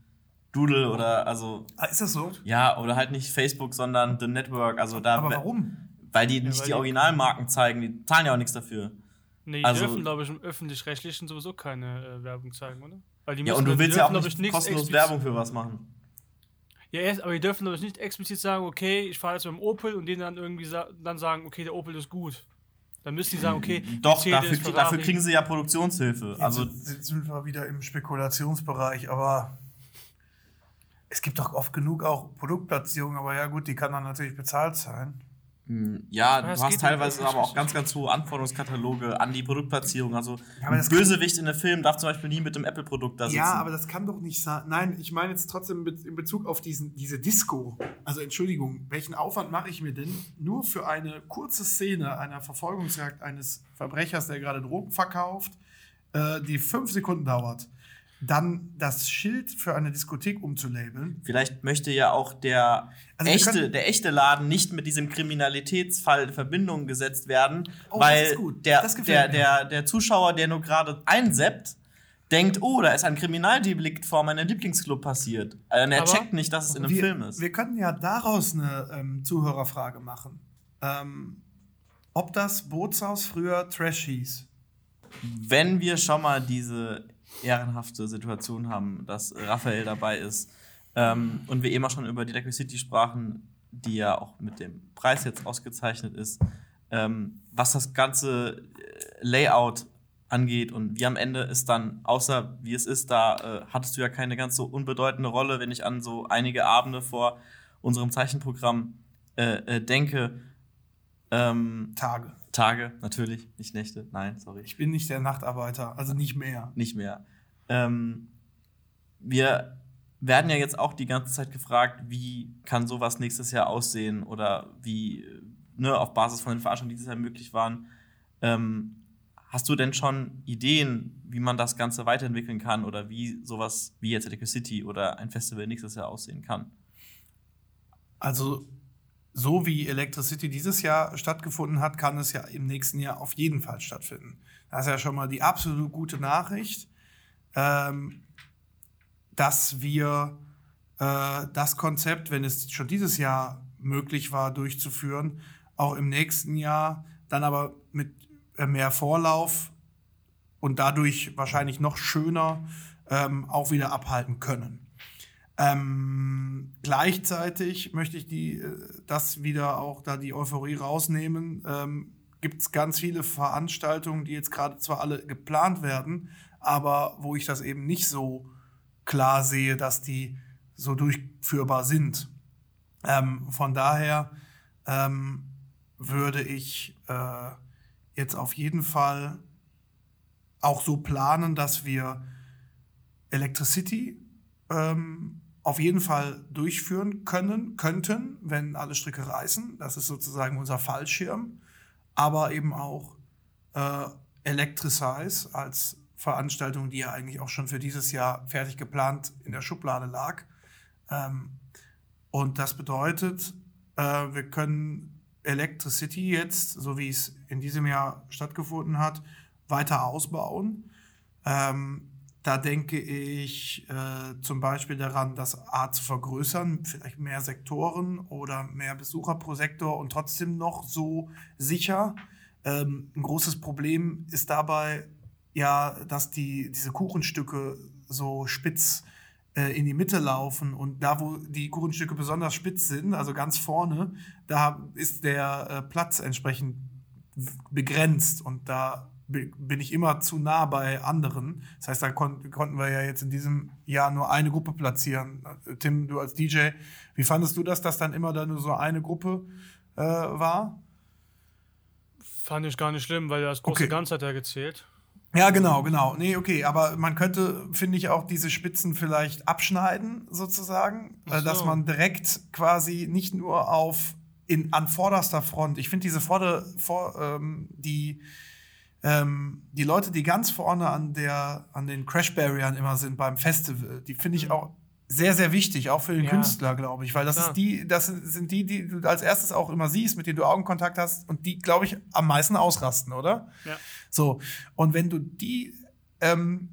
Doodle oder also... Ah, ist das so? Ja, oder halt nicht Facebook, sondern The Network. Also da, aber warum? Weil die nicht ja, weil die Originalmarken zeigen, die zahlen ja auch nichts dafür. Nee, die also, dürfen, glaube ich, im Öffentlich-Rechtlichen sowieso keine äh, Werbung zeigen, oder? Weil die müssen, ja, und du willst dürfen, ja auch nicht kostenlos Werbung für was machen. Ja, erst, aber die dürfen doch nicht explizit sagen, okay, ich fahre jetzt mit dem Opel, und denen dann irgendwie sa- dann sagen, okay, der Opel ist gut. Dann müssen die sagen, okay, doch, dafür, ist dafür kriegen sie ja Produktionshilfe. Jetzt also sind wir wieder im Spekulationsbereich, aber es gibt doch oft genug auch Produktplatzierung, aber ja gut, die kann dann natürlich bezahlt sein. Ja, aber du hast teilweise aber auch ganz, ganz hohe Anforderungskataloge an die Produktplatzierung. Also ja, ein Bösewicht in einem Film darf zum Beispiel nie mit dem Apple-Produkt da sitzen. Ja, aber das kann doch nicht sein. Nein, ich meine jetzt trotzdem in Bezug auf diesen, diese Disco. Also Entschuldigung, welchen Aufwand mache ich mir denn nur für eine kurze Szene einer Verfolgungsjagd eines Verbrechers, der gerade Drogen verkauft, äh, die fünf Sekunden dauert, dann das Schild für eine Diskothek umzulabeln. Vielleicht möchte ja auch der, also echte, der echte Laden nicht mit diesem Kriminalitätsfall in Verbindung gesetzt werden, oh, weil der, der, der, der Zuschauer, der nur gerade einseppt, denkt, oh, da ist ein Kriminaldelikt vor meinem Lieblingsclub passiert. Also er checkt nicht, dass es in einem wir, Film ist. Wir könnten ja daraus eine ähm, Zuhörerfrage machen. Ähm, ob das Bootshaus früher Trash hieß? Wenn wir schon mal diese ehrenhafte Situation haben, dass Raphael dabei ist. Ähm, und wir eben auch schon über die Electric City sprachen, die ja auch mit dem Preis jetzt ausgezeichnet ist, ähm, was das ganze Layout angeht und wie am Ende ist dann, außer wie es ist, da äh, hattest du ja keine ganz so unbedeutende Rolle, wenn ich an so einige Abende vor unserem Zeichenprogramm äh, äh, denke. Ähm, Tage. Tage, natürlich, nicht Nächte, nein, sorry. Ich bin nicht der Nachtarbeiter, also nicht mehr. Nicht mehr. Ähm, wir werden ja jetzt auch die ganze Zeit gefragt, wie kann sowas nächstes Jahr aussehen oder wie, ne, auf Basis von den Veranstaltungen, die dieses Jahr möglich waren. Ähm, hast du denn schon Ideen, wie man das Ganze weiterentwickeln kann oder wie sowas wie jetzt Electric City oder ein Festival nächstes Jahr aussehen kann? Also so wie Electric City dieses Jahr stattgefunden hat, kann es ja im nächsten Jahr auf jeden Fall stattfinden. Das ist ja schon mal die absolut gute Nachricht, ähm, dass wir äh, das Konzept, wenn es schon dieses Jahr möglich war, durchzuführen, auch im nächsten Jahr dann aber mit mehr Vorlauf und dadurch wahrscheinlich noch schöner ähm, auch wieder abhalten können. Ähm, gleichzeitig möchte ich die, das wieder auch da die Euphorie rausnehmen. Ähm, gibt es ganz viele Veranstaltungen, die jetzt gerade zwar alle geplant werden, aber wo ich das eben nicht so klar sehe, dass die so durchführbar sind. Ähm, von daher ähm, würde ich äh, jetzt auf jeden Fall auch so planen, dass wir Electric City ähm, auf jeden Fall durchführen können, könnten, wenn alle Stricke reißen. Das ist sozusagen unser Fallschirm. Aber eben auch äh, Electricize als Veranstaltung, die ja eigentlich auch schon für dieses Jahr fertig geplant in der Schublade lag. Ähm, und das bedeutet, äh, wir können Electric City jetzt, so wie es in diesem Jahr stattgefunden hat, weiter ausbauen. Ähm, Da denke ich äh, zum Beispiel daran, das A zu vergrößern, vielleicht mehr Sektoren oder mehr Besucher pro Sektor und trotzdem noch so sicher. Ähm, ein großes Problem ist dabei ja, dass die, diese Kuchenstücke so spitz äh, in die Mitte laufen und da, wo die Kuchenstücke besonders spitz sind, also ganz vorne, da ist der äh, Platz entsprechend begrenzt und da bin ich immer zu nah bei anderen. Das heißt, da kon- konnten wir ja jetzt in diesem Jahr nur eine Gruppe platzieren. Tim, du als D J, wie fandest du das, dass dann immer da nur so eine Gruppe äh, war? Fand ich gar nicht schlimm, weil das große okay. Ganze hat ja gezählt. Ja, genau, genau. Nee, okay, aber man könnte, finde ich, auch diese Spitzen vielleicht abschneiden, sozusagen, so. Dass man direkt quasi nicht nur auf in, an vorderster Front, ich finde diese Vorder, vor, ähm, die, ähm, die Leute, die ganz vorne an der, an den Crash-Barrieren immer sind beim Festival, die finde ich mhm. auch sehr, sehr wichtig, auch für den ja. Künstler, glaube ich, weil das ja. ist die, das sind die, die du als erstes auch immer siehst, mit denen du Augenkontakt hast und die, glaube ich, am meisten ausrasten, oder? Ja. So, und wenn du die, ähm,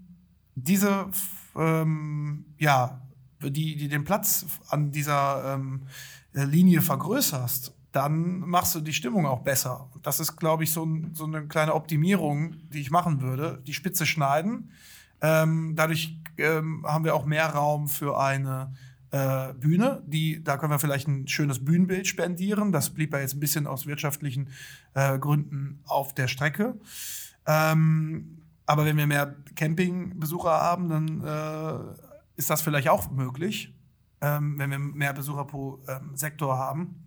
diese, ähm, ja, die, die den Platz an dieser ähm, Linie vergrößerst, dann machst du die Stimmung auch besser. Das ist, glaube ich, so, ein, so eine kleine Optimierung, die ich machen würde, die Spitze schneiden. Ähm, dadurch ähm, haben wir auch mehr Raum für eine äh, Bühne, die, da können wir vielleicht ein schönes Bühnenbild spendieren. Das blieb ja jetzt ein bisschen aus wirtschaftlichen äh, Gründen auf der Strecke. Ähm, aber wenn wir mehr Campingbesucher haben, dann äh, ist das vielleicht auch möglich, ähm, wenn wir mehr Besucher pro ähm, Sektor haben.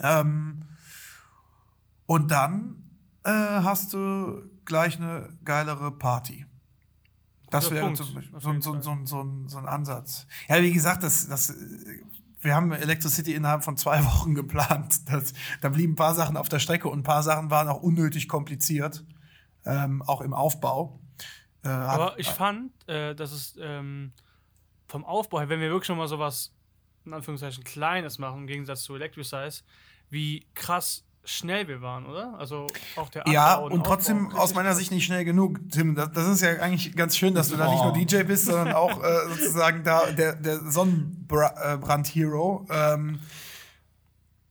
Ähm, und dann äh, hast du gleich eine geilere Party. Das wäre so, so, so, so, so, so ein Ansatz. Ja, wie gesagt, das, das, wir haben Electricity innerhalb von zwei Wochen geplant. Das, da blieben ein paar Sachen auf der Strecke und ein paar Sachen waren auch unnötig kompliziert, ähm, auch im Aufbau. Äh, Aber hat, ich fand, äh, dass es ähm, vom Aufbau her, wenn wir wirklich schon mal sowas in Anführungszeichen Kleines machen, im Gegensatz zu Electricize, wie krass schnell wir waren, oder? Also auch der Abbau ja, und, und trotzdem aus meiner Sicht nicht schnell genug, Tim. Das, das ist ja eigentlich ganz schön, dass du oh. da nicht nur D J bist, sondern auch äh, sozusagen da der, der Sonnenbrand-Hero. Ähm,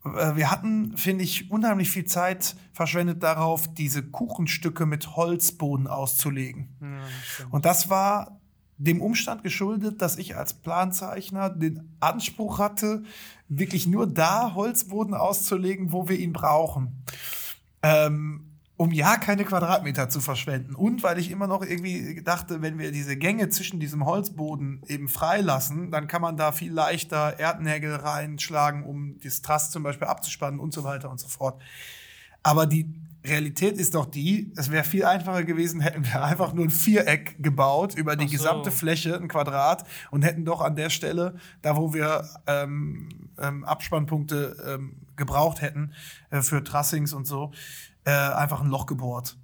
äh, wir hatten, finde ich, unheimlich viel Zeit verschwendet darauf, diese Kuchenstücke mit Holzboden auszulegen. Ja, das und das war dem Umstand geschuldet, dass ich als Planzeichner den Anspruch hatte, wirklich nur da Holzboden auszulegen, wo wir ihn brauchen. Ähm, um ja keine Quadratmeter zu verschwenden. Und weil ich immer noch irgendwie dachte, wenn wir diese Gänge zwischen diesem Holzboden eben freilassen, dann kann man da viel leichter Erdnägel reinschlagen, um das Trass zum Beispiel abzuspannen und so weiter und so fort. Aber die Realität ist doch die, es wäre viel einfacher gewesen, hätten wir einfach nur ein Viereck gebaut, über die Ach so. gesamte Fläche, ein Quadrat, und hätten doch an der Stelle, da wo wir ähm, ähm, Abspannpunkte ähm, gebraucht hätten äh, für Trussings und so, äh, einfach ein Loch gebohrt.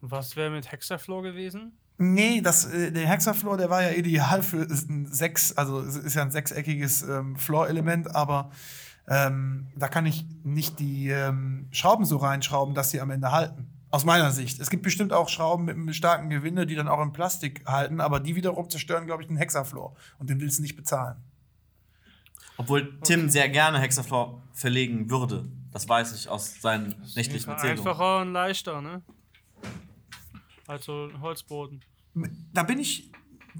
Was wäre mit Hexafloor gewesen? Nee, das, äh, der Hexafloor, der war ja ideal für ein sechs, also ist ja ein sechseckiges ähm, Floor-Element, aber Ähm, da kann ich nicht die ähm, Schrauben so reinschrauben, dass sie am Ende halten. Aus meiner Sicht. Es gibt bestimmt auch Schrauben mit einem starken Gewinde, die dann auch in Plastik halten, aber die wiederum zerstören, glaube ich, den Hexafloor. Und den willst du nicht bezahlen. Obwohl Tim okay. sehr gerne Hexafloor verlegen würde. Das weiß ich aus seinen nächtlichen Erzählungen. Einfacher und leichter, ne? Also Holzboden. Da bin ich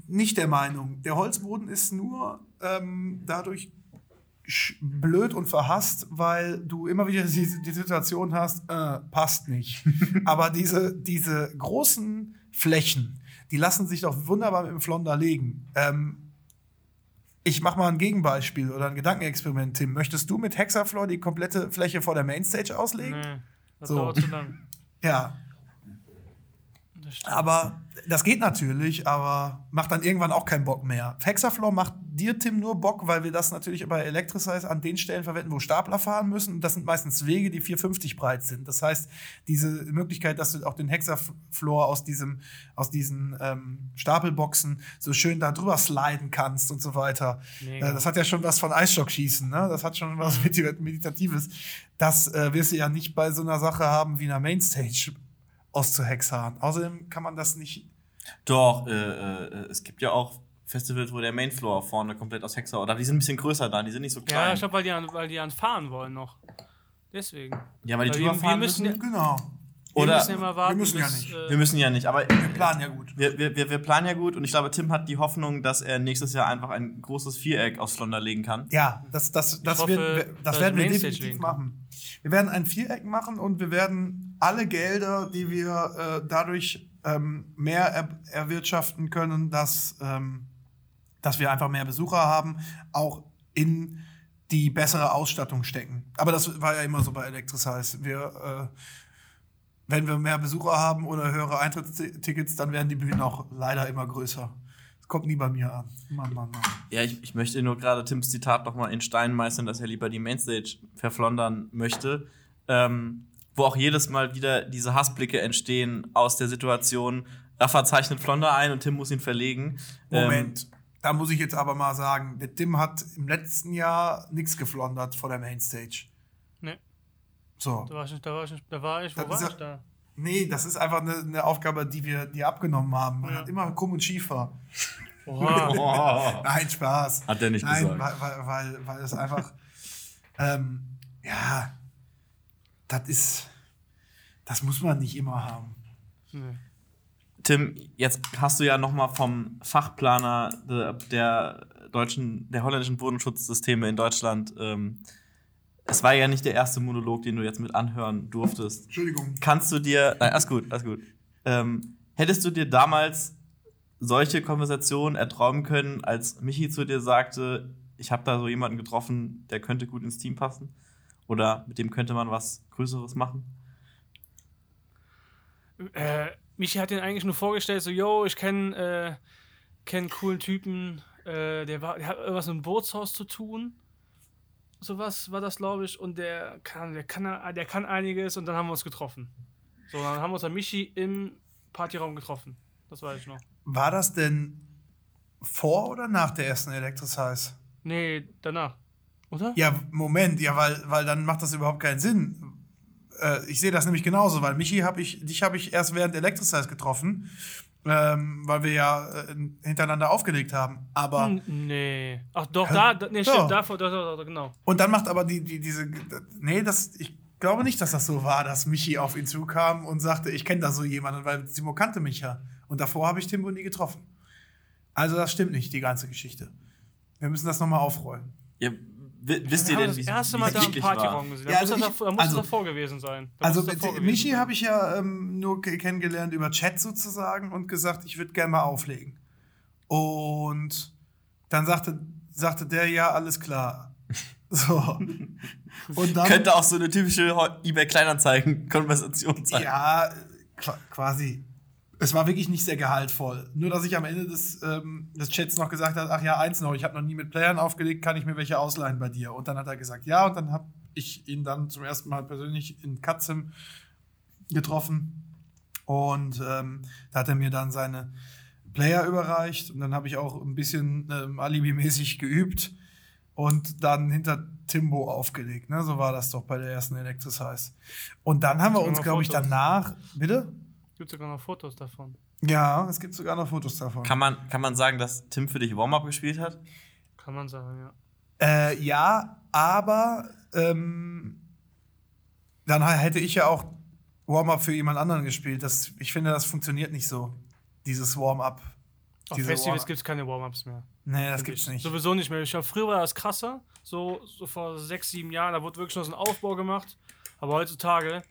nicht der Meinung. Der Holzboden ist nur ähm, dadurch blöd und verhasst, weil du immer wieder die, die Situation hast, äh, passt nicht. Aber diese, diese großen Flächen, die lassen sich doch wunderbar mit dem Flonder legen. Ähm, ich mache mal ein Gegenbeispiel oder ein Gedankenexperiment, Tim. Möchtest du mit Hexafloor die komplette Fläche vor der Mainstage auslegen? Nee, das so. dauert zu lang. Ja. Das aber das geht natürlich, aber macht dann irgendwann auch keinen Bock mehr. Hexafloor macht dir, Tim, nur Bock, weil wir das natürlich bei Electricize an den Stellen verwenden, wo Stapler fahren müssen. Und das sind meistens Wege, die vier fünfzig breit sind. Das heißt, diese Möglichkeit, dass du auch den Hexafloor aus, diesem, aus diesen ähm, Stapelboxen so schön da drüber sliden kannst und so weiter. Äh, das hat ja schon was von Eisstockschießen, ne? Das hat schon was mhm. Meditatives. Das äh, wirst du ja nicht bei so einer Sache haben wie einer Mainstage auszuhexern. Außerdem kann man das nicht. Doch, äh, äh, es gibt ja auch Festivals, wo der Mainfloor vorne komplett aus Hexa oder die sind ein bisschen größer da, die sind nicht so klein. Ja, ich glaube, weil die an, weil die an fahren wollen noch. Deswegen. Ja, weil die weil drüber wir, fahren wir müssen. müssen ja, genau. Oder wir müssen ja mal warten. Wir müssen bis, ja nicht. Äh, wir müssen ja nicht, aber wir planen ja gut. Wir, wir, wir, wir planen ja gut und ich glaube, Tim hat die Hoffnung, dass er nächstes Jahr einfach ein großes Viereck aus Flonder legen kann. Ja, das, das, das, hoffe, wir, das werden wir definitiv machen. Wir werden ein Viereck machen und wir werden alle Gelder, die wir äh, dadurch ähm, mehr er- erwirtschaften können, dass, ähm, dass wir einfach mehr Besucher haben, auch in die bessere Ausstattung stecken. Aber das war ja immer so bei Electricize. Wir äh, wenn wir mehr Besucher haben oder höhere Eintrittstickets, dann werden die Bühnen auch leider immer größer. Das kommt nie bei mir an. Mann, Mann, Mann. Ja, ich, ich möchte nur gerade Tims Zitat nochmal in Stein meißeln, dass er lieber die Mainstage verflondern möchte. Ähm, wo auch jedes Mal wieder diese Hassblicke entstehen aus der Situation, Rafa zeichnet Flonder ein und Tim muss ihn verlegen. Moment, ähm, da muss ich jetzt aber mal sagen, der Tim hat im letzten Jahr nichts geflondert vor der Mainstage. Nee. So. Da war ich, da war ich, da war ich, wo war ich da? Nee, das ist einfach eine, eine Aufgabe, die wir die abgenommen haben. Man ja. hat immer krumm und schiefer. Oh. Nein, Spaß. Hat er nicht Nein, gesagt. Nein, weil, weil, weil es einfach, ähm, ja, das ist, das muss man nicht immer haben. Nee. Tim, jetzt hast du ja nochmal vom Fachplaner der deutschen, der holländischen Bodenschutzsysteme in Deutschland, ähm, es war ja nicht der erste Monolog, den du jetzt mit anhören durftest. Entschuldigung. Kannst du dir, nein, alles gut, alles gut. Ähm, hättest du dir damals solche Konversationen erträumen können, als Michi zu dir sagte, ich habe da so jemanden getroffen, der könnte gut ins Team passen? Oder mit dem könnte man was Größeres machen? Äh, Michi hat den eigentlich nur vorgestellt, so, yo, ich kenne äh, kenn coolen Typen, äh, der, war, der hat irgendwas mit dem Bootshaus zu tun. Sowas war das, glaube ich, und der kann, der kann, der kann einiges und dann haben wir uns getroffen. So, dann haben wir uns an Michi im Partyraum getroffen. Das weiß ich noch. War das denn vor oder nach der ersten Electricize? Nee, danach, oder? Ja, Moment, ja, weil, weil dann macht das überhaupt keinen Sinn. Äh, ich sehe das nämlich genauso, weil Michi hab ich, dich habe ich erst während Electricize getroffen, ähm, weil wir ja äh, hintereinander aufgelegt haben, aber... Nee. Ach doch, da, da nee, stimmt, davor, doch, doch, doch, genau. Und dann macht aber die, die diese... Nee, das, ich glaube nicht, dass das so war, dass Michi auf ihn zukam und sagte, ich kenne da so jemanden, weil Timo kannte mich ja. Und davor habe ich Timo nie getroffen. Also das stimmt nicht, die ganze Geschichte. Wir müssen das nochmal aufrollen. Ja, w- wisst ihr denn, wie es wirklich war? Das erste Mal da im Partyraum gesehen. Da ja, muss also es also, davor gewesen sein. Da also gewesen Michi habe ich ja ähm, nur kennengelernt über Chat sozusagen und gesagt, ich würde gerne mal auflegen. Und dann sagte, sagte der, ja, alles klar. So. Und dann, könnte auch so eine typische eBay-Kleinanzeigen-Konversation sein. Ja, quasi. Es war wirklich nicht sehr gehaltvoll. Nur, dass ich am Ende des, ähm, des Chats noch gesagt habe, ach ja, eins noch, ich habe noch nie mit Playern aufgelegt, kann ich mir welche ausleihen bei dir? Und dann hat er gesagt, ja, und dann habe ich ihn dann zum ersten Mal persönlich in Katzem getroffen. Und ähm, da hat er mir dann seine Player überreicht. Und dann habe ich auch ein bisschen ähm, alibimäßig geübt und dann hinter Timbo aufgelegt. Ne? So war das doch bei der ersten Electricize. Und dann haben wir uns, glaube ich, danach... Bitte? Es gibt sogar noch Fotos davon. Ja, es gibt sogar noch Fotos davon. Kann man, kann man sagen, dass Tim für dich Warm-Up gespielt hat? Kann man sagen, ja. Äh, ja, aber ähm, dann hätte ich ja auch Warm-Up für jemand anderen gespielt. Das, ich finde, das funktioniert nicht so, dieses Warm-Up. Auf Festivals gibt es keine Warm-Ups mehr. Nee, das gibt's nicht. Sowieso nicht mehr. Ich glaub, früher war das krasser, so, so vor sechs, sieben Jahren. Da wurde wirklich noch so ein Aufbau gemacht. Aber heutzutage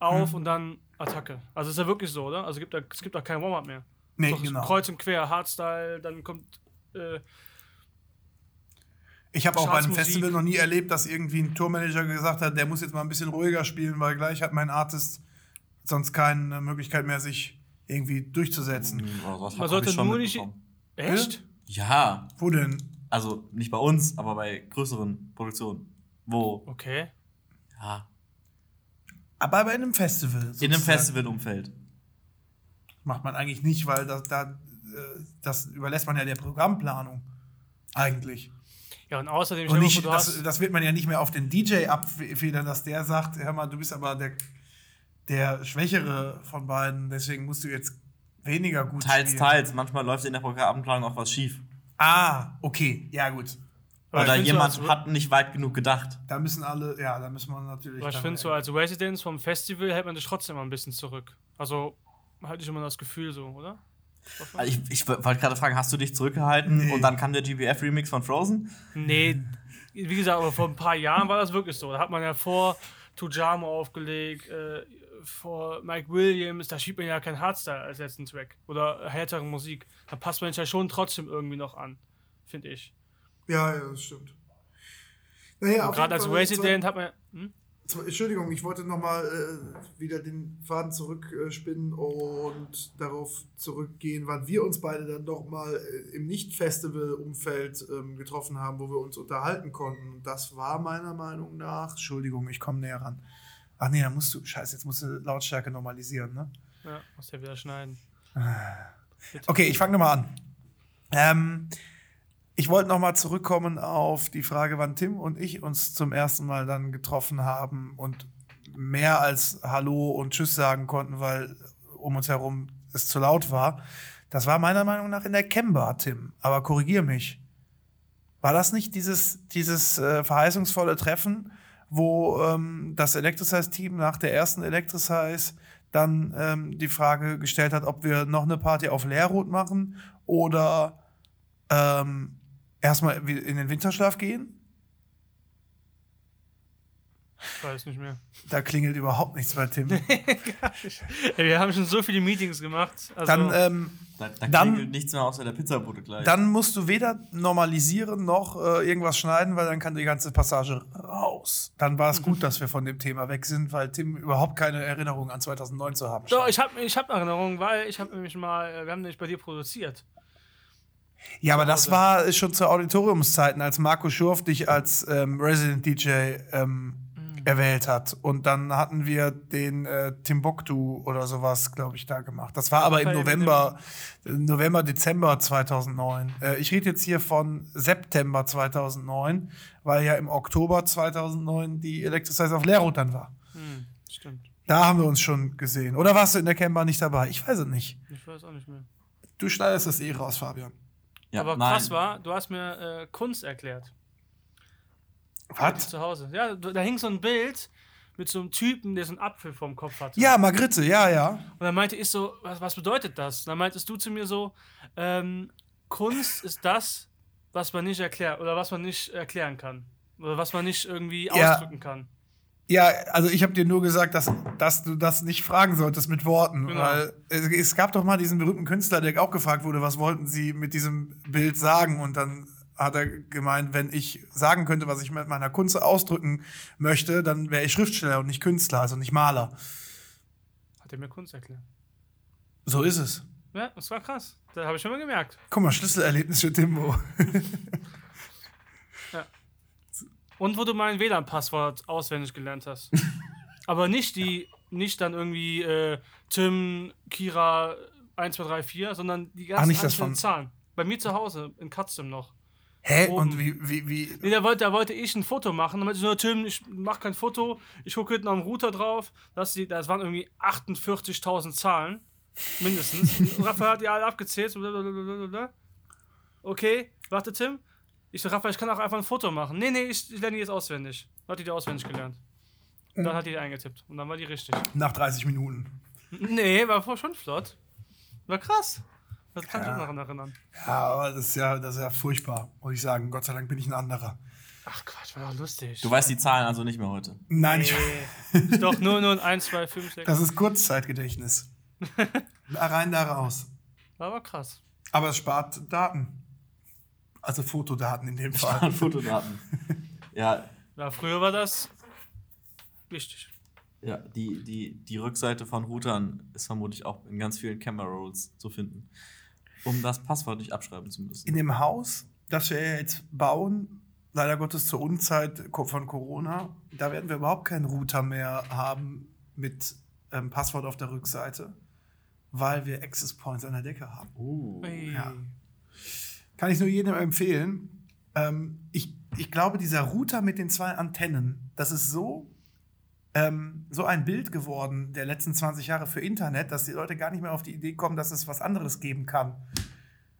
auf hm. und dann Attacke. Also ist ja wirklich so, oder? Also gibt da, es gibt da kein Warm-Up mehr. Nee, doch, genau. Kreuz und quer, Hardstyle, dann kommt äh, Ich habe auch bei einem Festival noch nie erlebt, dass irgendwie ein Tourmanager gesagt hat, der muss jetzt mal ein bisschen ruhiger spielen, weil gleich hat mein Artist sonst keine Möglichkeit mehr, sich irgendwie durchzusetzen. Mhm, also man sollte nur nicht... Echt? Ja. Wo denn? Also nicht bei uns, aber bei größeren Produktionen. Wo? Okay. Ja. Aber bei einem Festival. Sozusagen. In einem Festivalumfeld. Macht man eigentlich nicht, weil das, da, das überlässt man ja der Programmplanung. Eigentlich. Ja, und außerdem... Und nicht, mal, das, das wird man ja nicht mehr auf den D J abfedern, dass der sagt, hör mal, du bist aber der, der Schwächere von beiden, deswegen musst du jetzt weniger gut teils, spielen. Teils, teils. Manchmal läuft in der Programmplanung auch was schief. Ah, okay. Ja, gut. Oder, Oder jemand so hat nicht weit genug gedacht. Da müssen alle, ja, da müssen wir natürlich... Aber ich finde so, als Residents vom Festival hält man dich trotzdem immer ein bisschen zurück. Also, hatte ich immer das Gefühl so, oder? Also ich ich wollte gerade fragen, hast du dich zurückgehalten nee. und dann kam der G B F-Remix von Frozen? Nee, wie gesagt, aber vor ein paar Jahren war das wirklich so. Da hat man ja vor Tujamo aufgelegt, äh, vor Mike Williams, da schiebt man ja keinen Hardstyle als letzten Track. Oder härtere Musik. Da passt man sich ja schon trotzdem irgendwie noch an, finde ich. Ja, ja, das stimmt. Naja, gerade als Resident hat man... Hm? Entschuldigung, ich wollte nochmal äh, wieder den Faden zurückspinnen äh, und darauf zurückgehen, wann wir uns beide dann nochmal äh, im Nicht-Festival-Umfeld ähm, getroffen haben, wo wir uns unterhalten konnten. Das war meiner Meinung nach, Entschuldigung, ich komme näher ran. Ach nee, da musst du, scheiße, jetzt musst du Lautstärke normalisieren, ne? Ja, musst ja wieder schneiden. Bitte. Okay, ich fange nochmal an. Ähm, ich wollte nochmal zurückkommen auf die Frage, wann Tim und ich uns zum ersten Mal dann getroffen haben und mehr als Hallo und Tschüss sagen konnten, weil um uns herum es zu laut war. Das war meiner Meinung nach in der Cambar, Tim. Aber korrigier mich. War das nicht dieses, dieses äh, verheißungsvolle Treffen, wo ähm, das Electricize-Team nach der ersten Electricize dann ähm, die Frage gestellt hat, ob wir noch eine Party auf Leerrot machen oder ähm, erstmal in den Winterschlaf gehen? Ich weiß nicht mehr. Da klingelt überhaupt nichts bei Tim. Ey, wir haben schon so viele Meetings gemacht. Also dann, ähm, da, da klingelt dann, nichts mehr außer der Pizzabote gleich. Dann musst du weder normalisieren noch äh, irgendwas schneiden, weil dann kann die ganze Passage raus. Dann war es mhm. gut, dass wir von dem Thema weg sind, weil Tim überhaupt keine Erinnerung an zweitausendneun zu haben scheint. Doch, ich habe ich hab Erinnerungen, weil ich habe nämlich mal, wir haben nämlich bei dir produziert. Ja, aber das war schon zu Auditoriumszeiten, als Marco Schurf dich als ähm, Resident D J ähm, erwählt hat. Und dann hatten wir den äh, Timbuktu oder sowas, glaube ich, da gemacht. Das war aber im November, November, Dezember zweitausendneun. Äh, ich rede jetzt hier von September zweitausendneun, weil ja im Oktober zweitausendneun die Electricize auf Leerrot dann war. Hm, stimmt. Da haben wir uns schon gesehen. Oder warst du in der Camper nicht dabei? Ich weiß es nicht. Ich weiß auch nicht mehr. Du schneidest das eh raus, Fabian. Ja, aber nein. Krass war, du hast mir äh, Kunst erklärt. Was? Zu Hause. Ja, da hing so ein Bild mit so einem Typen, der so einen Apfel vorm Kopf hatte. Ja, Magritte, ja, ja. Und dann meinte ich so, was, was bedeutet das? Und dann meintest du zu mir so, ähm, Kunst ist das, was man nicht erklärt oder was man nicht erklären kann. Oder was man nicht irgendwie ja. ausdrücken kann. Ja, also ich habe dir nur gesagt, dass, dass du das nicht fragen solltest mit Worten. Genau. Weil es gab doch mal diesen berühmten Künstler, der auch gefragt wurde, was wollten sie mit diesem Bild sagen? Und dann hat er gemeint, wenn ich sagen könnte, was ich mit meiner Kunst ausdrücken möchte, dann wäre ich Schriftsteller und nicht Künstler, also nicht Maler. Hat er mir Kunst erklärt. So ist es. Ja, das war krass. Das habe ich schon mal gemerkt. Guck mal, Schlüsselerlebnis für Timbo. Ja. Und wo du mein W L A N-Passwort auswendig gelernt hast. Aber nicht die, ja. nicht dann irgendwie äh, Tim, Kira, eins, zwei, drei, vier, sondern die ganzen Ach, einzelnen Zahlen. Bei mir zu Hause, in Katzim noch. Hä? Oben. Und wie, wie, wie? Nee, da wollte, da wollte ich ein Foto machen. Da meinte ich nur, Tim, ich mach kein Foto. Ich gucke hinten am Router drauf. Das, das waren irgendwie achtundvierzigtausend Zahlen. Mindestens. Und Raphael hat die alle abgezählt. Okay, warte, Tim. Ich so, Raphael, ich kann auch einfach ein Foto machen. Nee, nee, ich, ich lerne die jetzt auswendig. Dann hat die die auswendig gelernt. Und dann hat die die eingetippt. Und dann war die richtig. Nach dreißig Minuten. Nee, war schon flott. War krass. Das kann ich ja. auch daran erinnern. Ja, aber das ist ja, das ist ja furchtbar, muss ich sagen. Gott sei Dank bin ich ein anderer. Ach Quatsch, war doch lustig. Du weißt die Zahlen also nicht mehr heute. Nein, nee. ich Ist doch null, null, eins, zwei, fünf, sechs. Das ist Kurzzeitgedächtnis. Da rein, da raus. War aber krass. Aber es spart Daten. Also Fotodaten in dem Fall. Spart Fotodaten. Ja. Na, früher war das wichtig. Ja, die, die, die Rückseite von Routern ist vermutlich auch in ganz vielen Camera Rolls zu finden, um das Passwort nicht abschreiben zu müssen. In dem Haus, das wir jetzt bauen, leider Gottes zur Unzeit von Corona, da werden wir überhaupt keinen Router mehr haben mit ähm, Passwort auf der Rückseite, weil wir Access Points an der Decke haben. Oh. Hey. Ja. Kann ich nur jedem empfehlen. Ähm, ich, ich glaube, dieser Router mit den zwei Antennen, das ist so Ähm, so ein Bild geworden der letzten zwanzig Jahre für Internet, dass die Leute gar nicht mehr auf die Idee kommen, dass es was anderes geben kann.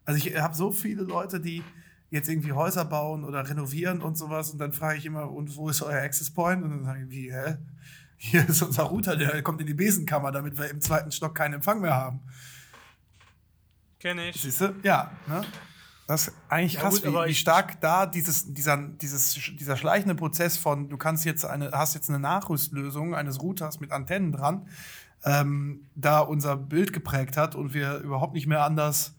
Also ich habe so viele Leute, die jetzt irgendwie Häuser bauen oder renovieren und sowas und dann frage ich immer, und wo ist euer Access Point? Und dann sage ich, wie, hä? Hier ist unser Router, der kommt in die Besenkammer, damit wir im zweiten Stock keinen Empfang mehr haben. Kenne ich. Siehst du? Ja, ne? Das ist eigentlich ja, krass, gut, wie, wie stark da dieses, dieser, dieses, dieser schleichende Prozess von, du kannst jetzt eine, hast jetzt eine Nachrüstlösung eines Routers mit Antennen dran, ähm, da unser Bild geprägt hat und wir überhaupt nicht mehr anders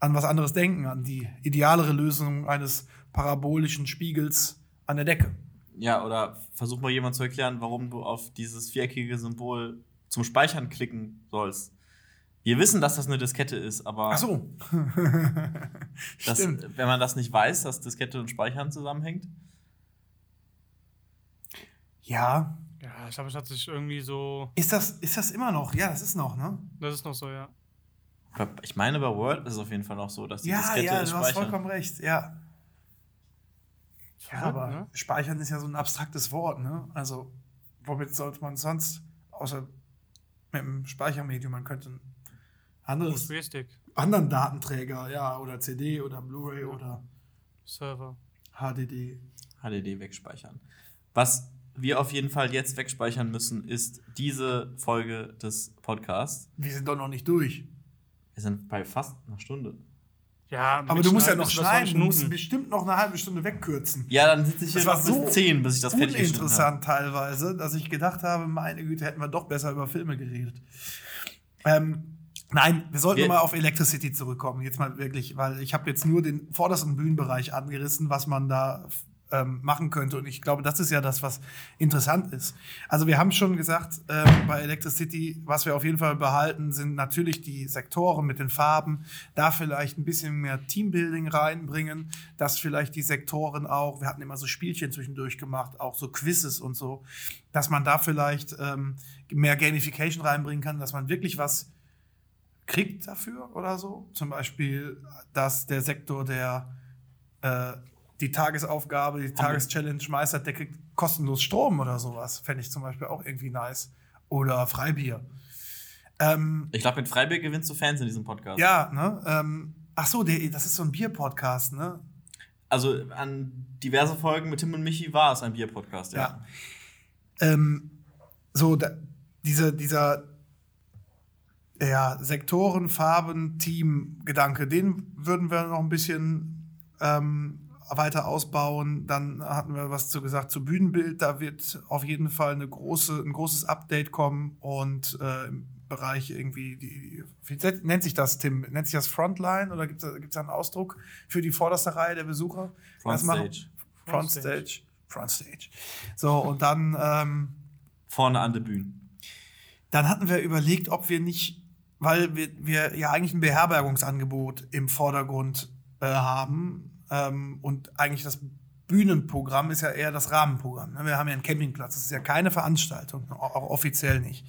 an was anderes denken, an die idealere Lösung eines parabolischen Spiegels an der Decke. ja, oder versuch mal jemand zu erklären, warum du auf dieses viereckige Symbol zum Speichern klicken sollst. Wir wissen, dass das eine Diskette ist, aber ach so. dass, Stimmt. Wenn man das nicht weiß, dass Diskette und Speichern zusammenhängt. Ja. Ja, ich glaube, es hat sich irgendwie so... Ist das, ist das immer noch? Ja, das ist noch, ne? Das ist noch so, ja. Ich meine, bei Word ist es auf jeden Fall noch so, dass die ja, Diskette ja, es speichern. Ja, du hast vollkommen recht, ja. Ja, aber ne? Speichern ist ja so ein abstraktes Wort, ne? Also, womit sollte man sonst, außer mit einem Speichermedium, man könnte ein anderes, anderen Datenträger, ja, oder C D oder Blu-ray ja. oder Server, H D D. H D D wegspeichern. Was wir auf jeden Fall jetzt wegspeichern müssen, ist diese Folge des Podcasts. Wir sind doch noch nicht durch. Wir sind bei fast einer Stunde. Ja, aber du musst ja noch schneiden, du musst bestimmt noch eine halbe Stunde wegkürzen. Ja, dann sitze ich hier noch bis zehn, bis ich das fertig geschnitten habe. Das war so uninteressant teilweise, dass ich gedacht habe, meine Güte, hätten wir doch besser über Filme geredet. Ähm, nein, wir sollten wir mal auf Electricity zurückkommen, jetzt mal wirklich, weil ich habe jetzt nur den vordersten Bühnenbereich angerissen, was man da ähm, machen könnte. Und ich glaube, das ist ja das, was interessant ist. Also wir haben schon gesagt, äh, bei Electricity, was wir auf jeden Fall behalten, sind natürlich die Sektoren mit den Farben. Da vielleicht ein bisschen mehr Teambuilding reinbringen, dass vielleicht die Sektoren auch, wir hatten immer so Spielchen zwischendurch gemacht, auch so Quizzes und so, dass man da vielleicht ähm, mehr Gamification reinbringen kann, dass man wirklich was kriegt dafür oder so. Zum Beispiel, dass der Sektor, der äh, die Tagesaufgabe, die Tageschallenge meistert, der kriegt kostenlos Strom oder sowas. Fände ich zum Beispiel auch irgendwie nice. Oder Freibier. Ähm, ich glaube, mit Freibier gewinnst du Fans in diesem Podcast. Ja, ne? Ähm, ach so, der, das ist so ein Bier-Podcast, ne? Also an diverse Folgen mit Tim und Michi war es ein Bier-Podcast, ja. ja. Ähm, so, da, diese, dieser ja, Sektoren, Farben, Team-Gedanke, den würden wir noch ein bisschen... Ähm, weiter ausbauen, dann hatten wir was zu gesagt zu Bühnenbild, da wird auf jeden Fall eine große, ein großes Update kommen und äh, im Bereich irgendwie, die, wie nennt sich das, Tim? Nennt sich das Frontline oder gibt es da einen Ausdruck für die vorderste Reihe der Besucher? Frontstage. Frontstage. Frontstage. So, und dann ähm, vorne an der Bühne. Dann hatten wir überlegt, ob wir nicht, weil wir, wir ja eigentlich ein Beherbergungsangebot im Vordergrund äh, haben, Ähm, und eigentlich das Bühnenprogramm ist ja eher das Rahmenprogramm. Ne? Wir haben ja einen Campingplatz, das ist ja keine Veranstaltung, auch offiziell nicht.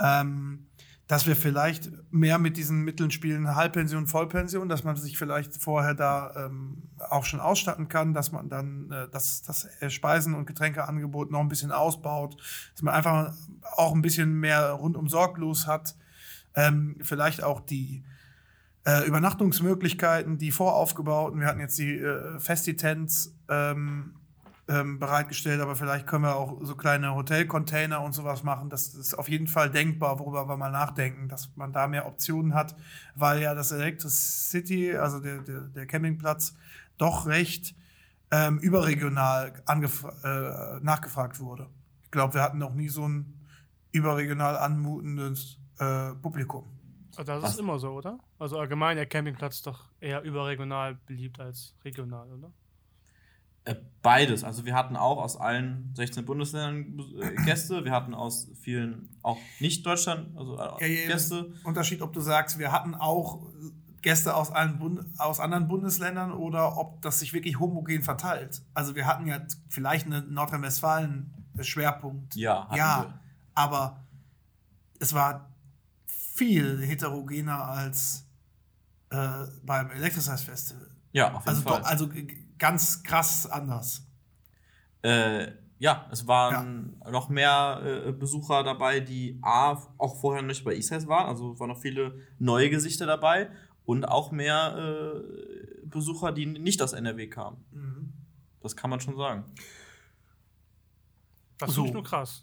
Ähm, dass wir vielleicht mehr mit diesen Mitteln spielen, Halbpension, Vollpension, dass man sich vielleicht vorher da ähm, auch schon ausstatten kann, dass man dann äh, das, das Speisen- und Getränkeangebot noch ein bisschen ausbaut, dass man einfach auch ein bisschen mehr rundum sorglos hat. Ähm, vielleicht auch die Äh, Übernachtungsmöglichkeiten, die voraufgebauten. Wir hatten jetzt die äh, Festi-Tents ähm, ähm, bereitgestellt, aber vielleicht können wir auch so kleine Hotelcontainer und sowas machen. Das ist auf jeden Fall denkbar, worüber wir mal nachdenken, dass man da mehr Optionen hat, weil ja das Electricity, also der, der, der Campingplatz, doch recht ähm, überregional angef- äh, nachgefragt wurde. Ich glaube, wir hatten noch nie so ein überregional anmutendes äh, Publikum. Das Was? Ist immer so, oder? Also allgemein der Campingplatz ist doch eher überregional beliebt als regional, oder? Äh, beides. Also wir hatten auch aus allen sechzehn Bundesländern Gäste. Wir hatten aus vielen auch nicht Deutschland, also ja, ja, Gäste. Unterschied, ob du sagst, wir hatten auch Gäste aus, allen Bund- aus anderen Bundesländern oder ob das sich wirklich homogen verteilt. Also wir hatten ja vielleicht einen Nordrhein-Westfalen-Schwerpunkt. Ja, hatten ja, wir. Aber es war viel heterogener als äh, beim Electricize Festival. Ja, auf jeden also, Fall. Doch, also g- ganz krass anders. Äh, ja, es waren ja. noch mehr äh, Besucher dabei, die A, auch vorher nicht bei E-Size waren, also waren noch viele neue Gesichter dabei und auch mehr äh, Besucher, die nicht aus N R W kamen. Mhm. Das kann man schon sagen. Das ist so. Nicht nur krass.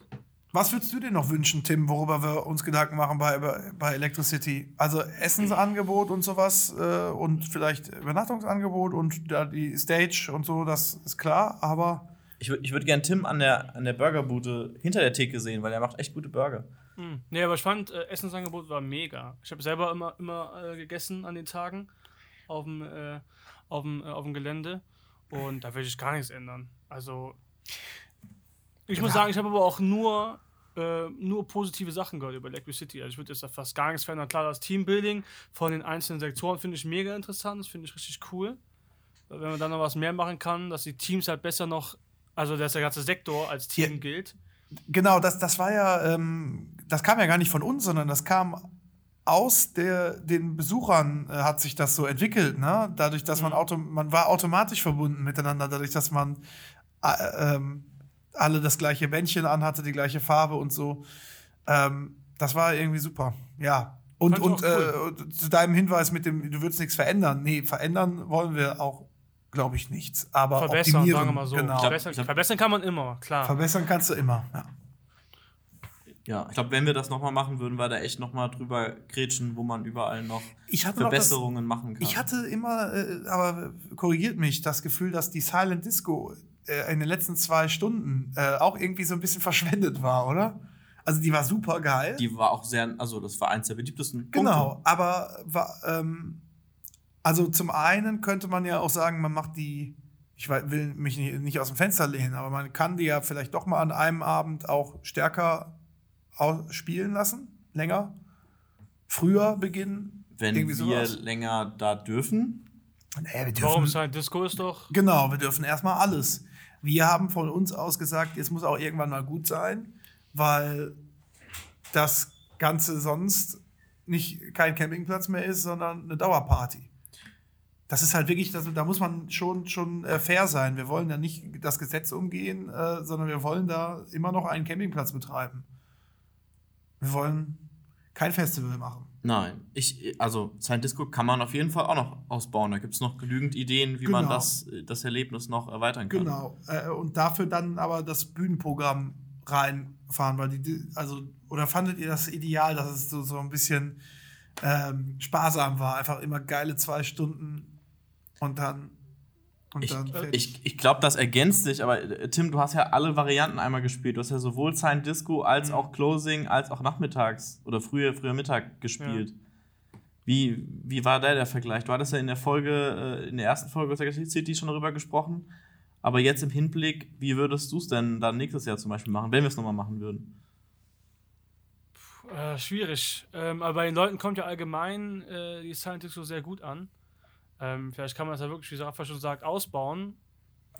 Was würdest du dir noch wünschen, Tim, worüber wir uns Gedanken machen bei, bei Electricity? Also Essensangebot und sowas äh, und vielleicht Übernachtungsangebot und da die Stage und so, das ist klar, aber... Ich, w- ich würde gerne Tim an der, an der Burgerbude hinter der Theke sehen, weil er macht echt gute Burger. Hm. Nee, aber ich fand, äh, Essensangebot war mega. Ich habe selber immer, immer äh, gegessen an den Tagen auf dem äh, äh, Gelände und da will ich gar nichts ändern. Also Ich muss sagen, ich habe aber auch nur, äh, nur positive Sachen gehört über Electricity. Also ich würde jetzt fast gar nichts verändern. Klar, das Teambuilding von den einzelnen Sektoren finde ich mega interessant. Das finde ich richtig cool. Wenn man dann noch was mehr machen kann, dass die Teams halt besser noch, also dass der ganze Sektor als Team ja, gilt. Genau, das, das war ja, ähm, das kam ja gar nicht von uns, sondern das kam aus der, den Besuchern äh, hat sich das so entwickelt, ne? Dadurch, dass mhm. man, auto, man war automatisch verbunden miteinander, dadurch, dass man äh, ähm, alle das gleiche Bändchen anhatte, die gleiche Farbe und so. Ähm, das war irgendwie super, ja. Und, und cool. äh, zu deinem Hinweis mit dem, du würdest nichts verändern. Nee, verändern wollen wir auch, glaube ich, nichts. Aber verbessern, optimieren, sagen wir mal so. Genau. Verbessern, verbessern kann man immer, klar. Verbessern kannst du immer, ja. Ja, ich glaube, wenn wir das nochmal machen würden, wir da echt nochmal drüber grätschen, wo man überall noch Verbesserungen noch das, machen kann. Ich hatte immer, äh, aber korrigiert mich, das Gefühl, dass die Silent Disco äh, in den letzten zwei Stunden äh, auch irgendwie so ein bisschen verschwendet war, oder? Also die war super geil. Die war auch sehr, also das war eins der beliebtesten Punkte. Genau, aber war, ähm, also zum einen könnte man ja auch sagen, man macht die, ich will mich nicht aus dem Fenster lehnen, aber man kann die ja vielleicht doch mal an einem Abend auch stärker spielen lassen, länger, früher beginnen. Wenn irgendwie wir sowas länger da dürfen. Naja, wir dürfen. Warum sein Disco ist doch? Genau, wir dürfen erstmal alles. Wir haben von uns aus gesagt, es muss auch irgendwann mal gut sein, weil das Ganze sonst nicht kein Campingplatz mehr ist, sondern eine Dauerparty. Das ist halt wirklich, das, da muss man schon, schon fair sein. Wir wollen ja nicht das Gesetz umgehen, äh, sondern wir wollen da immer noch einen Campingplatz betreiben. Wir wollen kein Festival machen. Nein, ich, also Silent Disco kann man auf jeden Fall auch noch ausbauen. Da gibt es noch genügend Ideen, wie genau. man das, das Erlebnis noch erweitern kann. Genau, äh, und dafür dann aber das Bühnenprogramm reinfahren, weil die, also, oder fandet ihr das ideal, dass es so, so ein bisschen ähm, sparsam war? Einfach immer geile zwei Stunden und dann. Und ich dann ich, ich glaube, das ergänzt sich, aber Tim, du hast ja alle Varianten einmal gespielt. Du hast ja sowohl Silent Disco als mhm. auch Closing, als auch nachmittags oder früher, früher Mittag gespielt. Ja. Wie, wie war da der Vergleich? Du hattest ja in der Folge, in der ersten Folge der City schon darüber gesprochen. Aber jetzt im Hinblick, wie würdest du es denn dann nächstes Jahr zum Beispiel machen, wenn wir es nochmal machen würden? Puh, äh, schwierig. Ähm, aber bei den Leuten kommt ja allgemein äh, die Silent Disco sehr gut an. Ähm, vielleicht kann man das ja wirklich, wie Raphael schon sagt, ausbauen.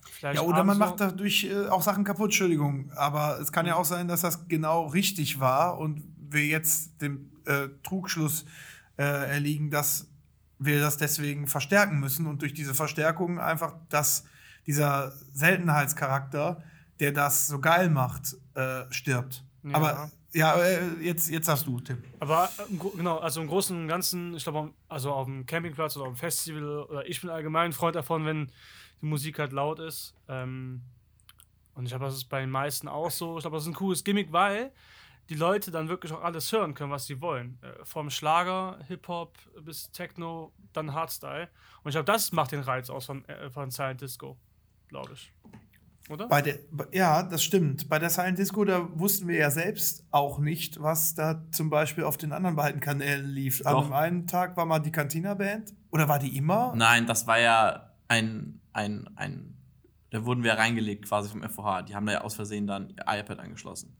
Vielleicht ja, oder man macht dadurch äh, auch Sachen kaputt, Entschuldigung. Aber es kann ja auch sein, dass das genau richtig war und wir jetzt dem äh, Trugschluss äh, erliegen, dass wir das deswegen verstärken müssen und durch diese Verstärkung einfach das, dieser Seltenheitscharakter, der das so geil macht, äh, stirbt. Ja. Aber ja, jetzt, jetzt sagst du, Tim. Aber genau, also im Großen und Ganzen, ich glaube, also auf dem Campingplatz oder auf dem Festival, oder ich bin allgemein ein Freund davon, wenn die Musik halt laut ist. Und ich glaube, das ist bei den meisten auch so. Ich glaube, das ist ein cooles Gimmick, weil die Leute dann wirklich auch alles hören können, was sie wollen. Vom Schlager, Hip-Hop bis Techno, dann Hardstyle. Und ich glaube, das macht den Reiz aus von, von Silent Disco, glaube ich. Oder? Bei der, ja, das stimmt. Bei der Silent Disco, da wussten wir ja selbst auch nicht, was da zum Beispiel auf den anderen beiden Kanälen lief. Doch. An einem Tag war mal die Cantina-Band. Oder war die immer? Nein, das war ja ein, ein, ein, da wurden wir reingelegt quasi vom F V H. Die haben da ja aus Versehen dann ihr iPad angeschlossen.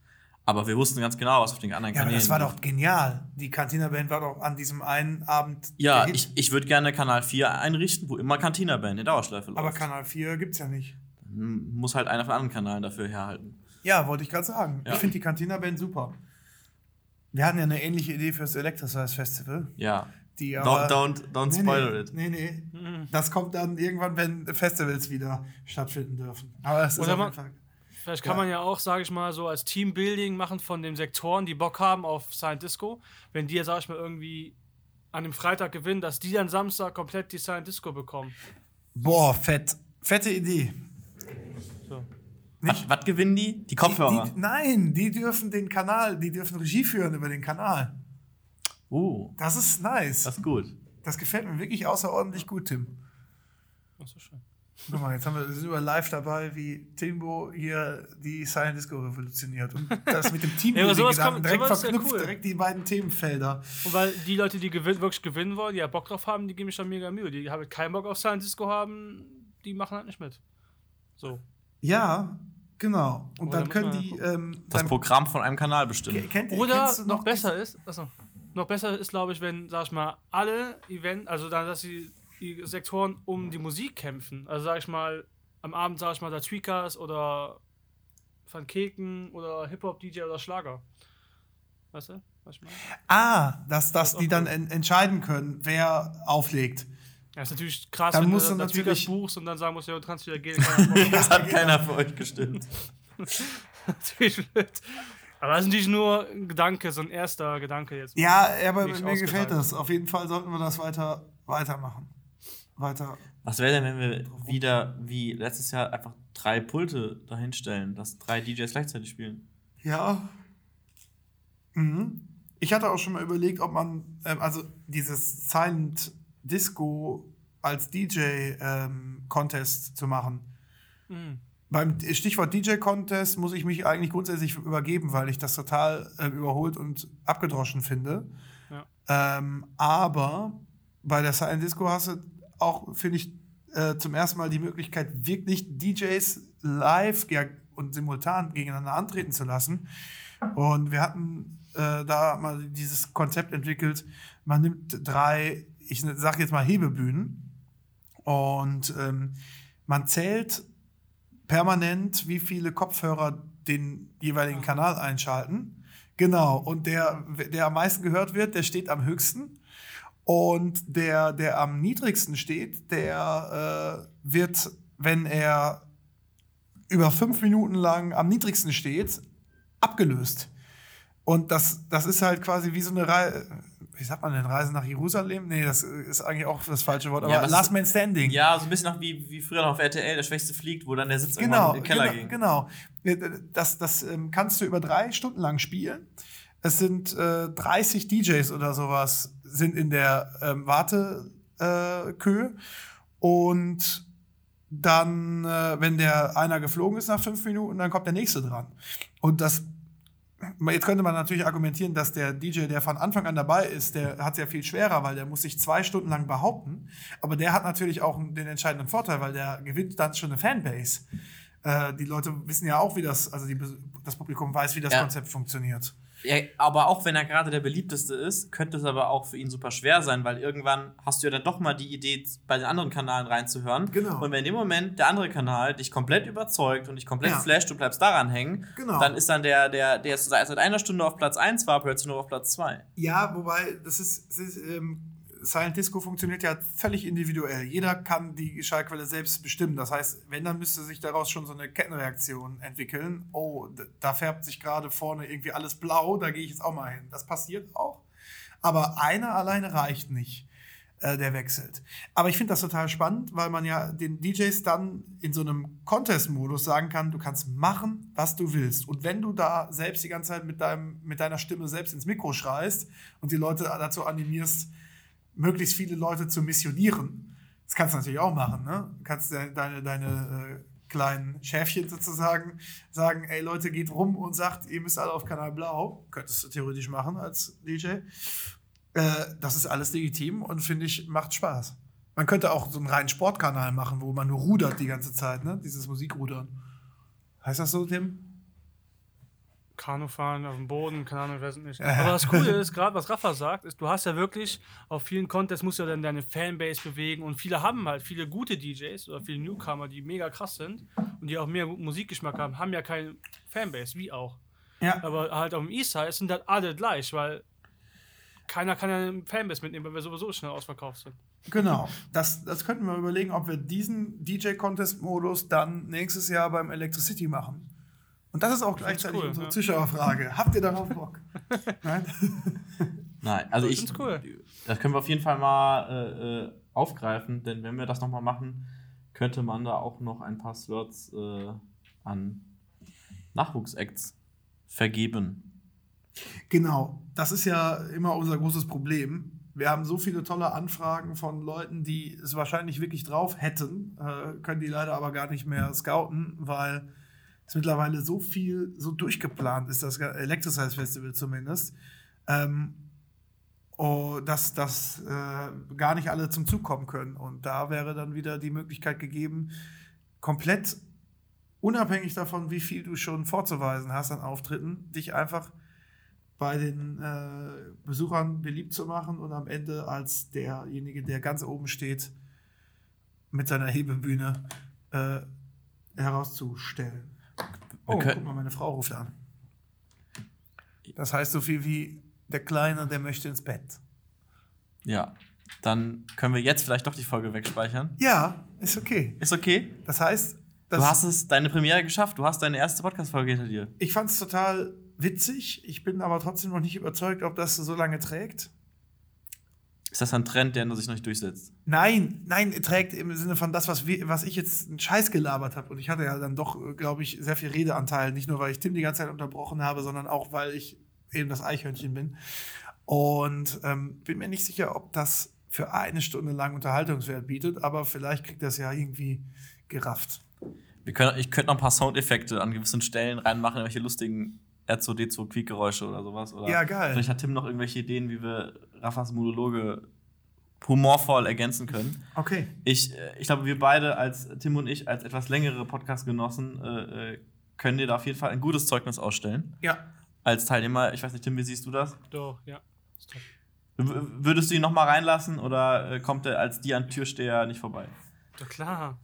Aber wir wussten ganz genau, was auf den anderen ja, Kanälen lief. Ja, aber das war doch genial. Die Cantina-Band war doch an diesem einen Abend. Ja, ich, ich würde gerne Kanal vier einrichten, wo immer Cantina-Band in Dauerschleife läuft. Aber Kanal vier gibt's ja nicht. Muss halt einer von anderen Kanälen dafür herhalten. Ja, wollte ich gerade sagen. Ja. Ich finde die Cantina-Band super. Wir hatten ja eine ähnliche Idee fürs Electricize-Festival. Ja. Die aber don't don't, don't nee, spoil nee, it. Nee, nee. Das kommt dann irgendwann, wenn Festivals wieder stattfinden dürfen. Aber das ist auf jeden Fall. Vielleicht kann ja. man ja auch, sage ich mal, so als Teambuilding machen von den Sektoren, die Bock haben auf Silent Disco. Wenn die ja, sage ich mal, irgendwie an dem Freitag gewinnen, dass die dann Samstag komplett die Silent Disco bekommen. Boah, fett. Fette Idee. Was, was gewinnen die? Die Kopfhörer? Die, die, nein, die dürfen den Kanal, die dürfen Regie führen über den Kanal. Oh. Das ist nice. Das ist gut. Das gefällt mir wirklich außerordentlich gut, Tim. Ach so, schön. Guck mal, jetzt haben wir, sind wir live dabei, wie Timbo hier die Silent Disco revolutioniert. Und das mit dem Team, ja, aber sowas kommt, direkt sowas verknüpft, ja cool. Direkt die beiden Themenfelder. Und weil die Leute, die gewin- wirklich gewinnen wollen, die ja Bock drauf haben, die geben sich schon mega Mühe. Die haben keinen Bock auf Silent Disco haben, die machen halt nicht mit. So. Ja, Genau. Und oder dann können die ähm, das Programm von einem Kanal bestimmen. Kennt, oder noch, noch besser ist, achso, noch besser ist, glaube ich, wenn, sag ich mal, alle Events, also dann, dass die, die Sektoren um die Musik kämpfen. Also sag ich mal, am Abend sag ich mal, da Tweakers oder Van Keken oder Hip-Hop-D J oder Schlager. Weißt du? Was ich meine? Ah, dass, dass das die dann en- entscheiden können, wer auflegt. Ja, ist natürlich krass, dann wenn musst du das natürlich buchst und dann sagen musst, ja, du kannst wieder gehen. Kann das hat keiner für euch gestimmt. Natürlich blöd. Aber das ist natürlich nur ein Gedanke, so ein erster Gedanke jetzt. Ja, aber mir ausgereift. Gefällt das. Auf jeden Fall sollten wir das weiter weitermachen. Weiter. Was wäre denn, wenn wir wieder wie letztes Jahr einfach drei Pulte dahinstellen, dass drei D Js gleichzeitig spielen? Ja. Mhm. Ich hatte auch schon mal überlegt, ob man, ähm, also dieses Silent Disco als D J-Contest ähm, zu machen. Mhm. Beim Stichwort D J-Contest muss ich mich eigentlich grundsätzlich übergeben, weil ich das total äh, überholt und abgedroschen finde. Ja. Ähm, aber bei der Silent Disco hast du auch, finde ich, äh, zum ersten Mal die Möglichkeit, wirklich D Js live ja, und simultan gegeneinander antreten zu lassen. Und wir hatten äh, da mal dieses Konzept entwickelt, man nimmt drei, ich sage jetzt mal Hebebühnen und ähm, man zählt permanent, wie viele Kopfhörer den jeweiligen Kanal einschalten. Genau, und der, der am meisten gehört wird, der steht am höchsten und der, der am niedrigsten steht, der äh, wird, wenn er über fünf Minuten lang am niedrigsten steht, abgelöst. Und das, das ist halt quasi wie so eine Reihe, wie sagt man denn, Reise nach Jerusalem? Nee, das ist eigentlich auch das falsche Wort, aber ja, Last Man Standing. Ja, so ein bisschen noch wie, wie früher noch auf R T L, der Schwächste fliegt, wo dann der Sitz genau, in den Keller genau, ging. Genau, das, das ähm, kannst du über drei Stunden lang spielen. Es sind äh, dreißig D Js oder sowas sind in der ähm, Wartekö äh, und dann, äh, wenn der einer geflogen ist nach fünf Minuten, dann kommt der nächste dran. Und das jetzt könnte man natürlich argumentieren, dass der D J, der von Anfang an dabei ist, der hat es ja viel schwerer, weil der muss sich zwei Stunden lang behaupten. Aber der hat natürlich auch den entscheidenden Vorteil, weil der gewinnt dann schon eine Fanbase. Äh, die Leute wissen ja auch, wie das, also die, das Publikum weiß, wie das ja. Konzept funktioniert. Ja, aber auch wenn er gerade der beliebteste ist, könnte es aber auch für ihn super schwer sein, weil irgendwann hast du ja dann doch mal die Idee, bei den anderen Kanälen reinzuhören. Genau. Und wenn in dem Moment der andere Kanal dich komplett überzeugt und dich komplett ja. flasht, du bleibst daran hängen, genau. Dann ist dann der, der, der seit einer Stunde auf Platz eins war, plötzlich nur auf Platz zwei. Ja, wobei, das ist, das ist ähm, Silent Disco funktioniert ja völlig individuell. Jeder kann die Schallquelle selbst bestimmen. Das heißt, wenn, dann müsste sich daraus schon so eine Kettenreaktion entwickeln. Oh, da färbt sich gerade vorne irgendwie alles blau, da gehe ich jetzt auch mal hin. Das passiert auch. Aber einer alleine reicht nicht, äh, der wechselt. Aber ich finde das total spannend, weil man ja den D Js dann in so einem Contest-Modus sagen kann, du kannst machen, was du willst. Und wenn du da selbst die ganze Zeit mit, deinem, mit deiner Stimme selbst ins Mikro schreist und die Leute dazu animierst, möglichst viele Leute zu missionieren. Das kannst du natürlich auch machen, ne? Du kannst deine, deine äh, kleinen Schäfchen sozusagen sagen, ey Leute, geht rum und sagt, ihr müsst alle auf Kanal Blau. Könntest du theoretisch machen als D J. Äh, das ist alles legitim und finde ich, macht Spaß. Man könnte auch so einen reinen Sportkanal machen, wo man nur rudert die ganze Zeit, ne? Dieses Musikrudern. Heißt das so, Tim? Kanufahren auf dem Boden, keine Ahnung, ich weiß nicht. Aber das Coole ist, gerade was Rafa sagt, ist, du hast ja wirklich auf vielen Contests musst du ja dann deine Fanbase bewegen und viele haben halt, viele gute D Js oder viele Newcomer, die mega krass sind und die auch mehr Musikgeschmack haben, haben ja keine Fanbase, wie auch. Ja. Aber halt auf dem Eastside sind halt alle gleich, weil keiner kann ja eine Fanbase mitnehmen, weil wir sowieso schnell ausverkauft sind. Genau, das, das könnten wir überlegen, ob wir diesen D J-Contest-Modus dann nächstes Jahr beim Electricity machen. Und das ist auch gleichzeitig cool, unsere ja. Zuschauerfrage. Habt ihr darauf Bock? Nein? Nein, also das ich, cool. Das können wir auf jeden Fall mal äh, aufgreifen, denn wenn wir das nochmal machen, könnte man da auch noch ein paar Slots äh, an Nachwuchsacts vergeben. Genau, das ist ja immer unser großes Problem. Wir haben so viele tolle Anfragen von Leuten, die es wahrscheinlich wirklich drauf hätten, äh, können die leider aber gar nicht mehr scouten, weil ist mittlerweile so viel, so durchgeplant ist das Electricize Festival zumindest, ähm, oh, dass, dass äh, gar nicht alle zum Zug kommen können. Und da wäre dann wieder die Möglichkeit gegeben, komplett unabhängig davon, wie viel du schon vorzuweisen hast an Auftritten, dich einfach bei den äh, Besuchern beliebt zu machen und am Ende als derjenige, der ganz oben steht, mit seiner Hebebühne äh, herauszustellen. Oh, okay. Guck mal, meine Frau ruft an. Das heißt so viel wie, der Kleine, der möchte ins Bett. Ja, dann können wir jetzt vielleicht doch die Folge wegspeichern. Ja, ist okay. Ist okay? Das heißt... Das du hast es, deine Premiere geschafft, du hast deine erste Podcast-Folge hinter dir. Ich fand es total witzig, ich bin aber trotzdem noch nicht überzeugt, ob das so lange trägt. Ist das ein Trend, der sich noch nicht durchsetzt? Nein, nein, trägt im Sinne von das, was, wir, was ich jetzt einen Scheiß gelabert habe. Und ich hatte ja dann doch, glaube ich, sehr viel Redeanteil. Nicht nur, weil ich Tim die ganze Zeit unterbrochen habe, sondern auch, weil ich eben das Eichhörnchen bin. Und ähm, bin mir nicht sicher, ob das für eine Stunde lang Unterhaltungswert bietet. Aber vielleicht kriegt das ja irgendwie gerafft. Wir können, ich könnte noch ein paar Soundeffekte an gewissen Stellen reinmachen, irgendwelche lustigen R zwei D zwei Quiekgeräusche oder sowas. Oder ja, geil. Vielleicht hat Tim noch irgendwelche Ideen, wie wir Raffas Monologe humorvoll ergänzen können. Okay. Ich, ich glaube, wir beide, als Tim und ich, als etwas längere Podcast-Genossen, äh, können dir da auf jeden Fall ein gutes Zeugnis ausstellen. Ja. Als Teilnehmer. Ich weiß nicht, Tim, wie siehst du das? Doch, ja. Ist toll. W- würdest du ihn noch mal reinlassen oder kommt er als die an Türsteher nicht vorbei? Doch, klar.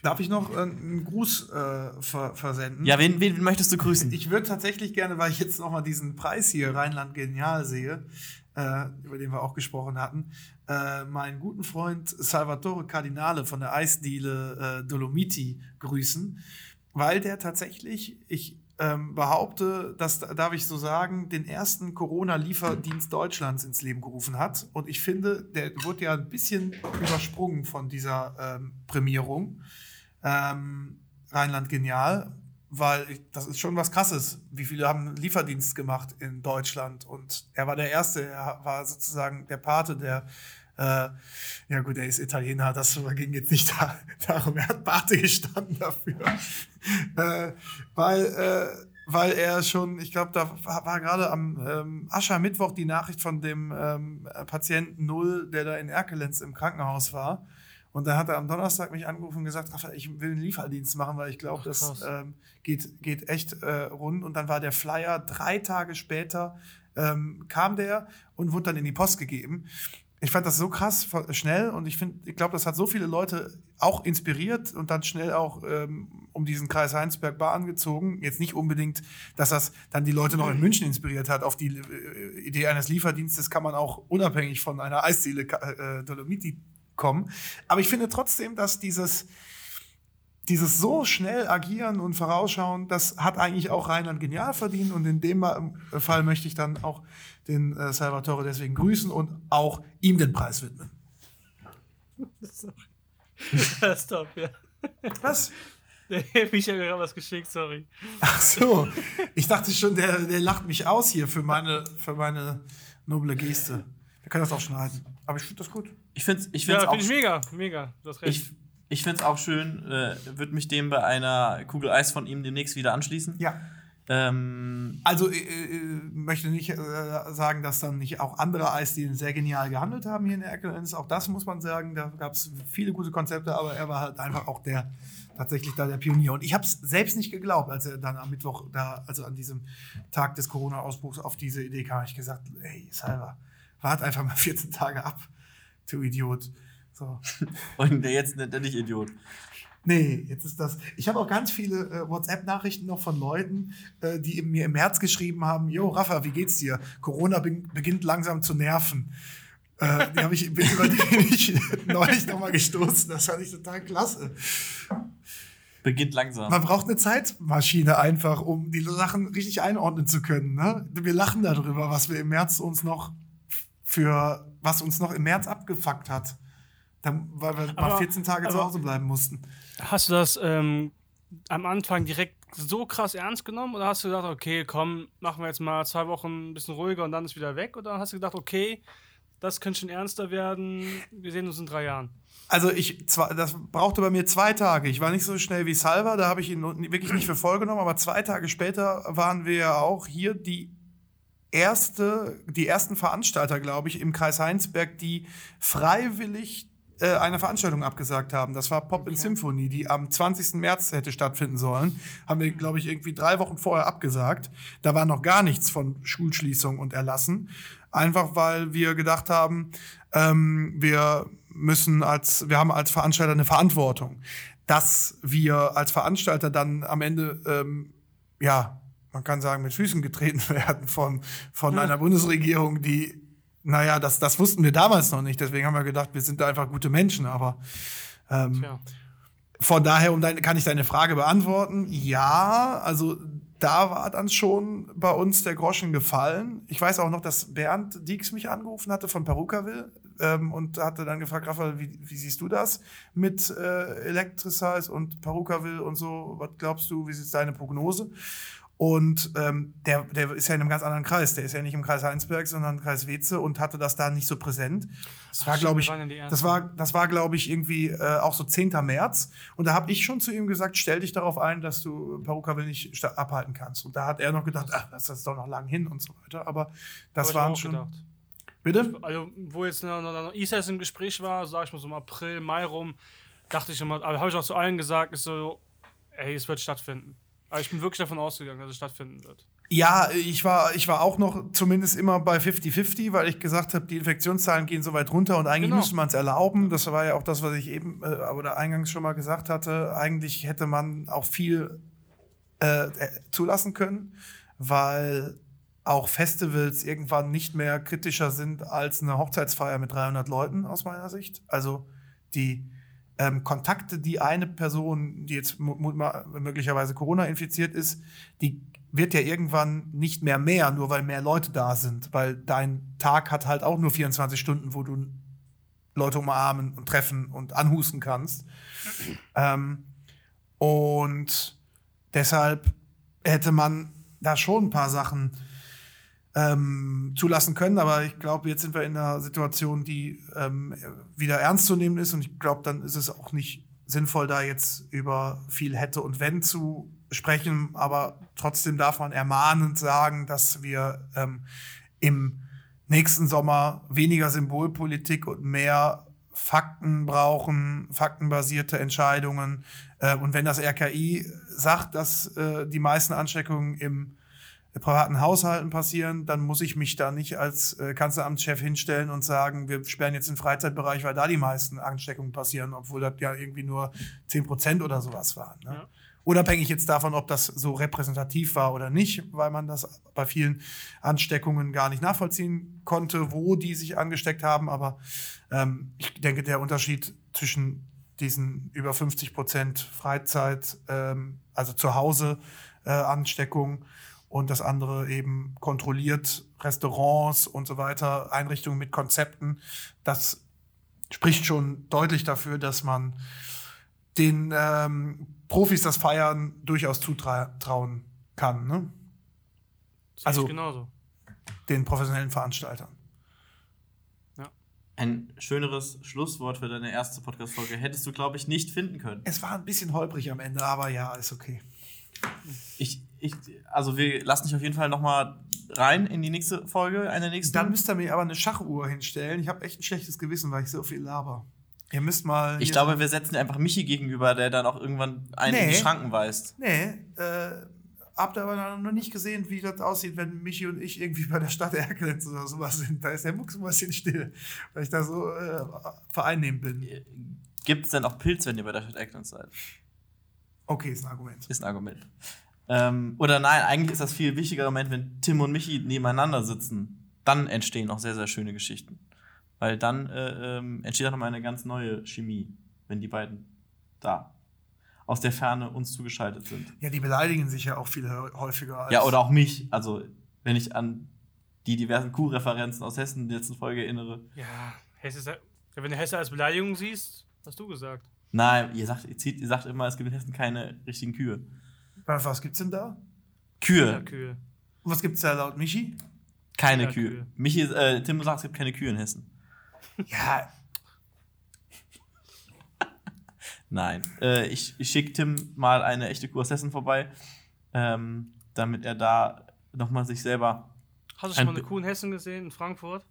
Darf ich noch einen Gruß äh, ver- versenden? Ja, wen, wen möchtest du grüßen? Ich würde tatsächlich gerne, weil ich jetzt nochmal diesen Preis hier, Rheinland genial, sehe, äh, über den wir auch gesprochen hatten, äh, meinen guten Freund Salvatore Cardinale von der Eisdiele äh, Dolomiti grüßen, weil der tatsächlich, ich ähm, behaupte, das darf ich so sagen, den ersten Corona-Lieferdienst Deutschlands ins Leben gerufen hat. Und ich finde, der wurde ja ein bisschen übersprungen von dieser ähm, Prämierung. Ähm, Rheinland genial, weil ich, das ist schon was Krasses. Wie viele haben Lieferdienst gemacht in Deutschland? Und er war der Erste, er war sozusagen der Pate, der, äh, ja gut, er ist Italiener, das ging jetzt nicht da, darum, er hat Pate gestanden dafür. äh, weil, äh, weil er schon, ich glaube, da war gerade am ähm, Aschermittwoch die Nachricht von dem ähm, Patienten Null, der da in Erkelenz im Krankenhaus war. Und dann hat er am Donnerstag mich angerufen und gesagt, Raphael, ich will einen Lieferdienst machen, weil ich glaube, das ähm, geht, geht echt äh, rund. Und dann war der Flyer, drei Tage später ähm, kam der und wurde dann in die Post gegeben. Ich fand das so krass schnell und ich finde, ich glaube, das hat so viele Leute auch inspiriert und dann schnell auch ähm, um diesen Kreis Heinsberg-Bahn gezogen. Jetzt nicht unbedingt, dass das dann die Leute noch in München inspiriert hat. Auf die äh, Idee eines Lieferdienstes kann man auch unabhängig von einer Eisdiele äh, Dolomiti kommen. Aber ich finde trotzdem, dass dieses, dieses so schnell agieren und vorausschauen, das hat eigentlich auch Rheinland genial verdient. Und in dem Fall möchte ich dann auch den äh, Salvatore deswegen grüßen und auch ihm den Preis widmen. Sorry. Das ist top, ja. Was? Der Michael hat gerade was geschickt, sorry. Ach so. Ich dachte schon, der, der lacht mich aus hier für meine, für meine noble Geste. Wir können das auch schneiden. Aber ich finde das gut. Ich finde es ich ja, find ich mega, mega. Du hast recht. Ich, ich finde es auch schön, äh, würde mich dem bei einer Kugel Eis von ihm demnächst wieder anschließen. Ja. Ähm, also, ich äh, möchte nicht äh, sagen, dass dann nicht auch andere Eisdielen sehr genial gehandelt haben hier in der Erkelenz. Auch das muss man sagen, da gab es viele gute Konzepte, aber er war halt einfach auch der, tatsächlich da der Pionier. Und ich habe es selbst nicht geglaubt, als er dann am Mittwoch, da, also an diesem Tag des Corona-Ausbruchs, auf diese Idee kam. Ich gesagt, ey, Salva, wart einfach mal vierzehn Tage ab. Du Idiot. So. Und der jetzt nennt er nicht Idiot. Nee, jetzt ist das. Ich habe auch ganz viele äh, WhatsApp-Nachrichten noch von Leuten, äh, die mir im März geschrieben haben: Jo, Rafa, wie geht's dir? Corona be- beginnt langsam zu nerven. Äh, die habe ich, bin über die ich neulich nochmal gestoßen. Das fand ich total klasse. Beginnt langsam. Man braucht eine Zeitmaschine einfach, um die Sachen richtig einordnen zu können. Ne? Wir lachen darüber, was wir im März uns noch für was uns noch im März abgefuckt hat, dann, weil wir aber, mal vierzehn Tage zu Hause bleiben mussten. Hast du das ähm, am Anfang direkt so krass ernst genommen oder hast du gedacht, okay, komm, machen wir jetzt mal zwei Wochen ein bisschen ruhiger und dann ist wieder weg? Oder hast du gedacht, okay, das könnte schon ernster werden, wir sehen uns in drei Jahren? Also ich, das brauchte bei mir zwei Tage. Ich war nicht so schnell wie Salva, da habe ich ihn wirklich nicht für voll genommen, aber zwei Tage später waren wir ja auch hier die Erste, die ersten Veranstalter, glaube ich, im Kreis Heinsberg, die freiwillig äh, eine Veranstaltung abgesagt haben. Das war Pop okay. and Symphony, die am zwanzigsten März hätte stattfinden sollen. Haben wir, glaube ich, irgendwie drei Wochen vorher abgesagt. Da war noch gar nichts von Schulschließung und Erlassen. Einfach weil wir gedacht haben, ähm, wir müssen als, wir haben als Veranstalter eine Verantwortung, dass wir als Veranstalter dann am Ende, ähm, ja, man kann sagen, mit Füßen getreten werden von, von ja. einer Bundesregierung, die, naja, das, das wussten wir damals noch nicht. Deswegen haben wir gedacht, wir sind da einfach gute Menschen. Aber ähm, von daher, um dein, kann ich deine Frage beantworten? Ja, also da war dann schon bei uns der Groschen gefallen. Ich weiß auch noch, dass Bernd Dieks mich angerufen hatte von Parookaville ähm, und hatte dann gefragt, Raphael, wie, wie siehst du das mit äh, Electricize und Parookaville und so? Was glaubst du, wie ist deine Prognose? Und ähm, der, der ist ja in einem ganz anderen Kreis. Der ist ja nicht im Kreis Heinsberg, sondern im Kreis Weze und hatte das da nicht so präsent. Das Ach, war, glaube ich, das war, das war, glaube ich, irgendwie äh, auch so zehnten März. Und da habe ich schon zu ihm gesagt, stell dich darauf ein, dass du Parookaville nicht sta- abhalten kannst. Und da hat er noch gedacht, ach, das ist doch noch lang hin und so weiter. Aber das waren schon... Gedacht. Bitte? Ich, also, wo jetzt noch, noch, noch Isas im Gespräch war, sag ich mal so im April, Mai rum, dachte ich immer, aber habe ich auch zu allen gesagt, ist so, ey, es wird stattfinden. Aber ich bin wirklich davon ausgegangen, dass es stattfinden wird. Ja, ich war, ich war auch noch zumindest immer bei fünfzig fünfzig, weil ich gesagt habe, die Infektionszahlen gehen so weit runter und eigentlich genau. müsste man es erlauben. Das war ja auch das, was ich eben äh, oder eingangs schon mal gesagt hatte. Eigentlich hätte man auch viel äh, zulassen können, weil auch Festivals irgendwann nicht mehr kritischer sind als eine Hochzeitsfeier mit dreihundert Leuten aus meiner Sicht. Also die... Ähm, Kontakte, die eine Person, die jetzt m- m- möglicherweise Corona infiziert ist, die wird ja irgendwann nicht mehr mehr, nur weil mehr Leute da sind, weil dein Tag hat halt auch nur vierundzwanzig Stunden, wo du Leute umarmen und treffen und anhusten kannst. Ähm, und deshalb hätte man da schon ein paar Sachen Ähm, zulassen können, aber ich glaube, jetzt sind wir in einer Situation, die ähm, wieder ernst zu nehmen ist und ich glaube, dann ist es auch nicht sinnvoll, da jetzt über viel hätte und wenn zu sprechen, aber trotzdem darf man ermahnend sagen, dass wir ähm, im nächsten Sommer weniger Symbolpolitik und mehr Fakten brauchen, faktenbasierte Entscheidungen äh, und wenn das R K I sagt, dass äh, die meisten Ansteckungen im privaten Haushalten passieren, dann muss ich mich da nicht als äh, Kanzleramtschef hinstellen und sagen, wir sperren jetzt den Freizeitbereich, weil da die meisten Ansteckungen passieren, obwohl das ja irgendwie nur zehn Prozent oder sowas waren. Ne? Ja. Unabhängig jetzt davon, ob das so repräsentativ war oder nicht, weil man das bei vielen Ansteckungen gar nicht nachvollziehen konnte, wo die sich angesteckt haben. Aber ähm, ich denke, der Unterschied zwischen diesen über fünfzig Prozent Freizeit, ähm, also zu Hause äh, Ansteckung und das andere eben kontrolliert, Restaurants und so weiter, Einrichtungen mit Konzepten. Das spricht schon deutlich dafür, dass man den ähm, Profis das Feiern durchaus zutrauen kann. Ne? Also genauso. Den professionellen Veranstaltern. Ja. Ein schöneres Schlusswort für deine erste Podcast-Folge hättest du, glaube ich, nicht finden können. Es war ein bisschen holprig am Ende, aber ja, ist okay. Ich, ich, also wir lassen dich auf jeden Fall nochmal rein in die nächste Folge, eine nächste. Dann müsst ihr mir aber eine Schachuhr hinstellen. Ich habe echt ein schlechtes Gewissen, weil ich so viel laber. Ihr müsst mal... Ich glaube, wir setzen einfach Michi gegenüber, der dann auch irgendwann einen nee, in die Schranken weist. Nee, äh, habt ihr aber noch nicht gesehen, wie das aussieht, wenn Michi und ich irgendwie bei der Stadt Erkelenz oder sowas sind. Da ist der Mucks ein bisschen still, weil ich da so äh, vereinnehmend bin. Gibt es denn auch Pilz, wenn ihr bei der Stadt Erkelenz seid? Okay, ist ein Argument. Ist ein Argument. Ähm, oder nein, eigentlich ist das viel wichtigere Moment, wenn Tim und Michi nebeneinander sitzen. Dann entstehen auch sehr, sehr schöne Geschichten. Weil dann äh, ähm, entsteht auch nochmal eine ganz neue Chemie, wenn die beiden da aus der Ferne uns zugeschaltet sind. Ja, die beleidigen sich ja auch viel häufiger. Als ja, oder auch mich. Also, wenn ich an die diversen Kuh-Referenzen aus Hessen in der letzten Folge erinnere. Ja, Hesse, wenn du Hesse als Beleidigung siehst, hast du gesagt. Nein, ihr sagt, ihr, zieht, ihr sagt immer, es gibt in Hessen keine richtigen Kühe. Was gibt's denn da? Kühe. Ja, Kühe. Und was gibt's da laut Michi? Keine ja, Kühe. Kühe. Michi, äh, Tim sagt, es gibt keine Kühe in Hessen. Ja. Nein. Äh, ich ich schicke Tim mal eine echte Kuh aus Hessen vorbei, ähm, damit er da nochmal sich selber... Hast du schon mal eine Kuh in Hessen gesehen, in Frankfurt?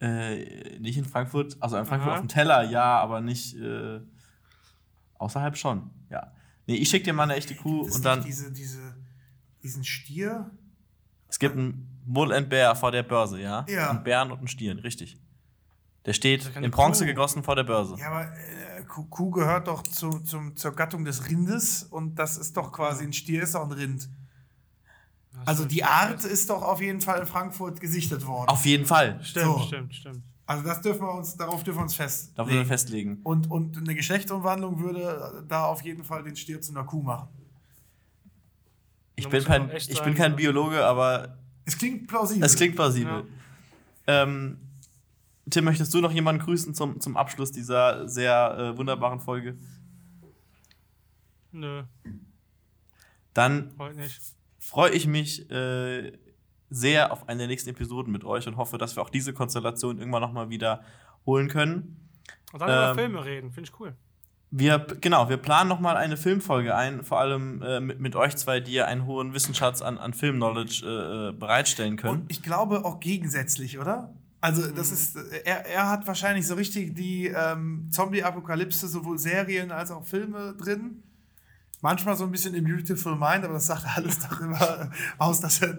Äh, nicht in Frankfurt, also in Frankfurt Aha. auf dem Teller, ja, aber nicht äh, außerhalb schon, ja. Nee, ich schick dir mal eine echte Kuh und dann... Diese, diese, diesen Stier? Es gibt einen Bull and Bear vor der Börse, ja? Ja. Einen Bären und einen Stier, richtig. Der steht in Bronze Kuh. Gegossen vor der Börse. Ja, aber äh, Kuh gehört doch zu, zum, zur Gattung des Rindes und das ist doch quasi, ein Stier ist doch ein Rind. Das also die Art ist doch auf jeden Fall in Frankfurt gesichtet worden. Auf jeden Fall. Stimmt, so. stimmt, stimmt. Also das dürfen wir uns, darauf dürfen wir uns festlegen. Darauf dürfen wir festlegen. Und, und eine Geschlechtsumwandlung würde da auf jeden Fall den Stier zu einer Kuh machen. Ich, bin kein, ich sein, bin kein Biologe, aber... Es klingt plausibel. Es klingt plausibel. Ja. Ähm, Tim, möchtest du noch jemanden grüßen zum, zum Abschluss dieser sehr äh, wunderbaren Folge? Nö. Dann... Heute nicht. Freue ich mich äh, sehr auf eine der nächsten Episoden mit euch und hoffe, dass wir auch diese Konstellation irgendwann nochmal wieder holen können. Und dann ähm, über Filme reden, finde ich cool. Wir, genau, wir planen nochmal eine Filmfolge ein, vor allem äh, mit, mit euch zwei, die ja einen hohen Wissensschatz an, an Film-Knowledge äh, bereitstellen können. Und ich glaube auch gegensätzlich, oder? Also das ist, er, er hat wahrscheinlich so richtig die ähm, Zombie-Apokalypse, sowohl Serien als auch Filme drin. Manchmal so ein bisschen im Beautiful Mind, aber das sagt alles darüber aus, dass er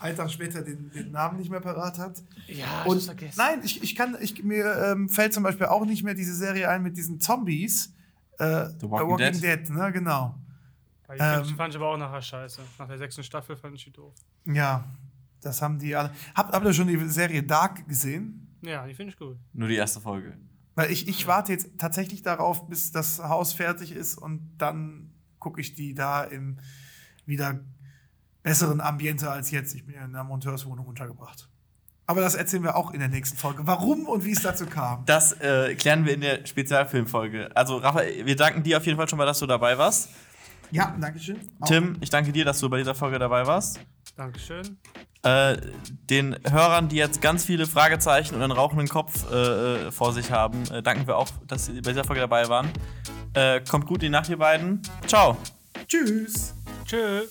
einen Tag später den, den Namen nicht mehr parat hat. Ja, und vergessen. Nein, ich, ich kann, ich, mir ähm, fällt zum Beispiel auch nicht mehr diese Serie ein mit diesen Zombies. Äh, The Walking, Walking Dead. Dead, ne, genau. Die ähm, fand ich aber auch nachher scheiße. Nach der sechsten Staffel fand ich die doof. Ja, das haben die alle. Habt, habt ihr schon die Serie Dark gesehen? Ja, die finde ich gut. Nur die erste Folge. Weil ich, ich warte jetzt tatsächlich darauf, bis das Haus fertig ist und dann gucke ich die da im wieder besseren Ambiente als jetzt. Ich bin ja in einer Monteurswohnung untergebracht. Aber das erzählen wir auch in der nächsten Folge. Warum und wie es dazu kam. Das äh, klären wir in der Spezialfilmfolge. Also, Raphael, wir danken dir auf jeden Fall schon mal, dass du dabei warst. Ja, danke schön. Auch. Tim, ich danke dir, dass du bei dieser Folge dabei warst. Dankeschön. Äh, den Hörern, die jetzt ganz viele Fragezeichen und einen rauchenden Kopf äh, vor sich haben, äh, danken wir auch, dass sie bei dieser Folge dabei waren. Äh, kommt gut in die Nacht, ihr beiden. Ciao. Tschüss. Tschö.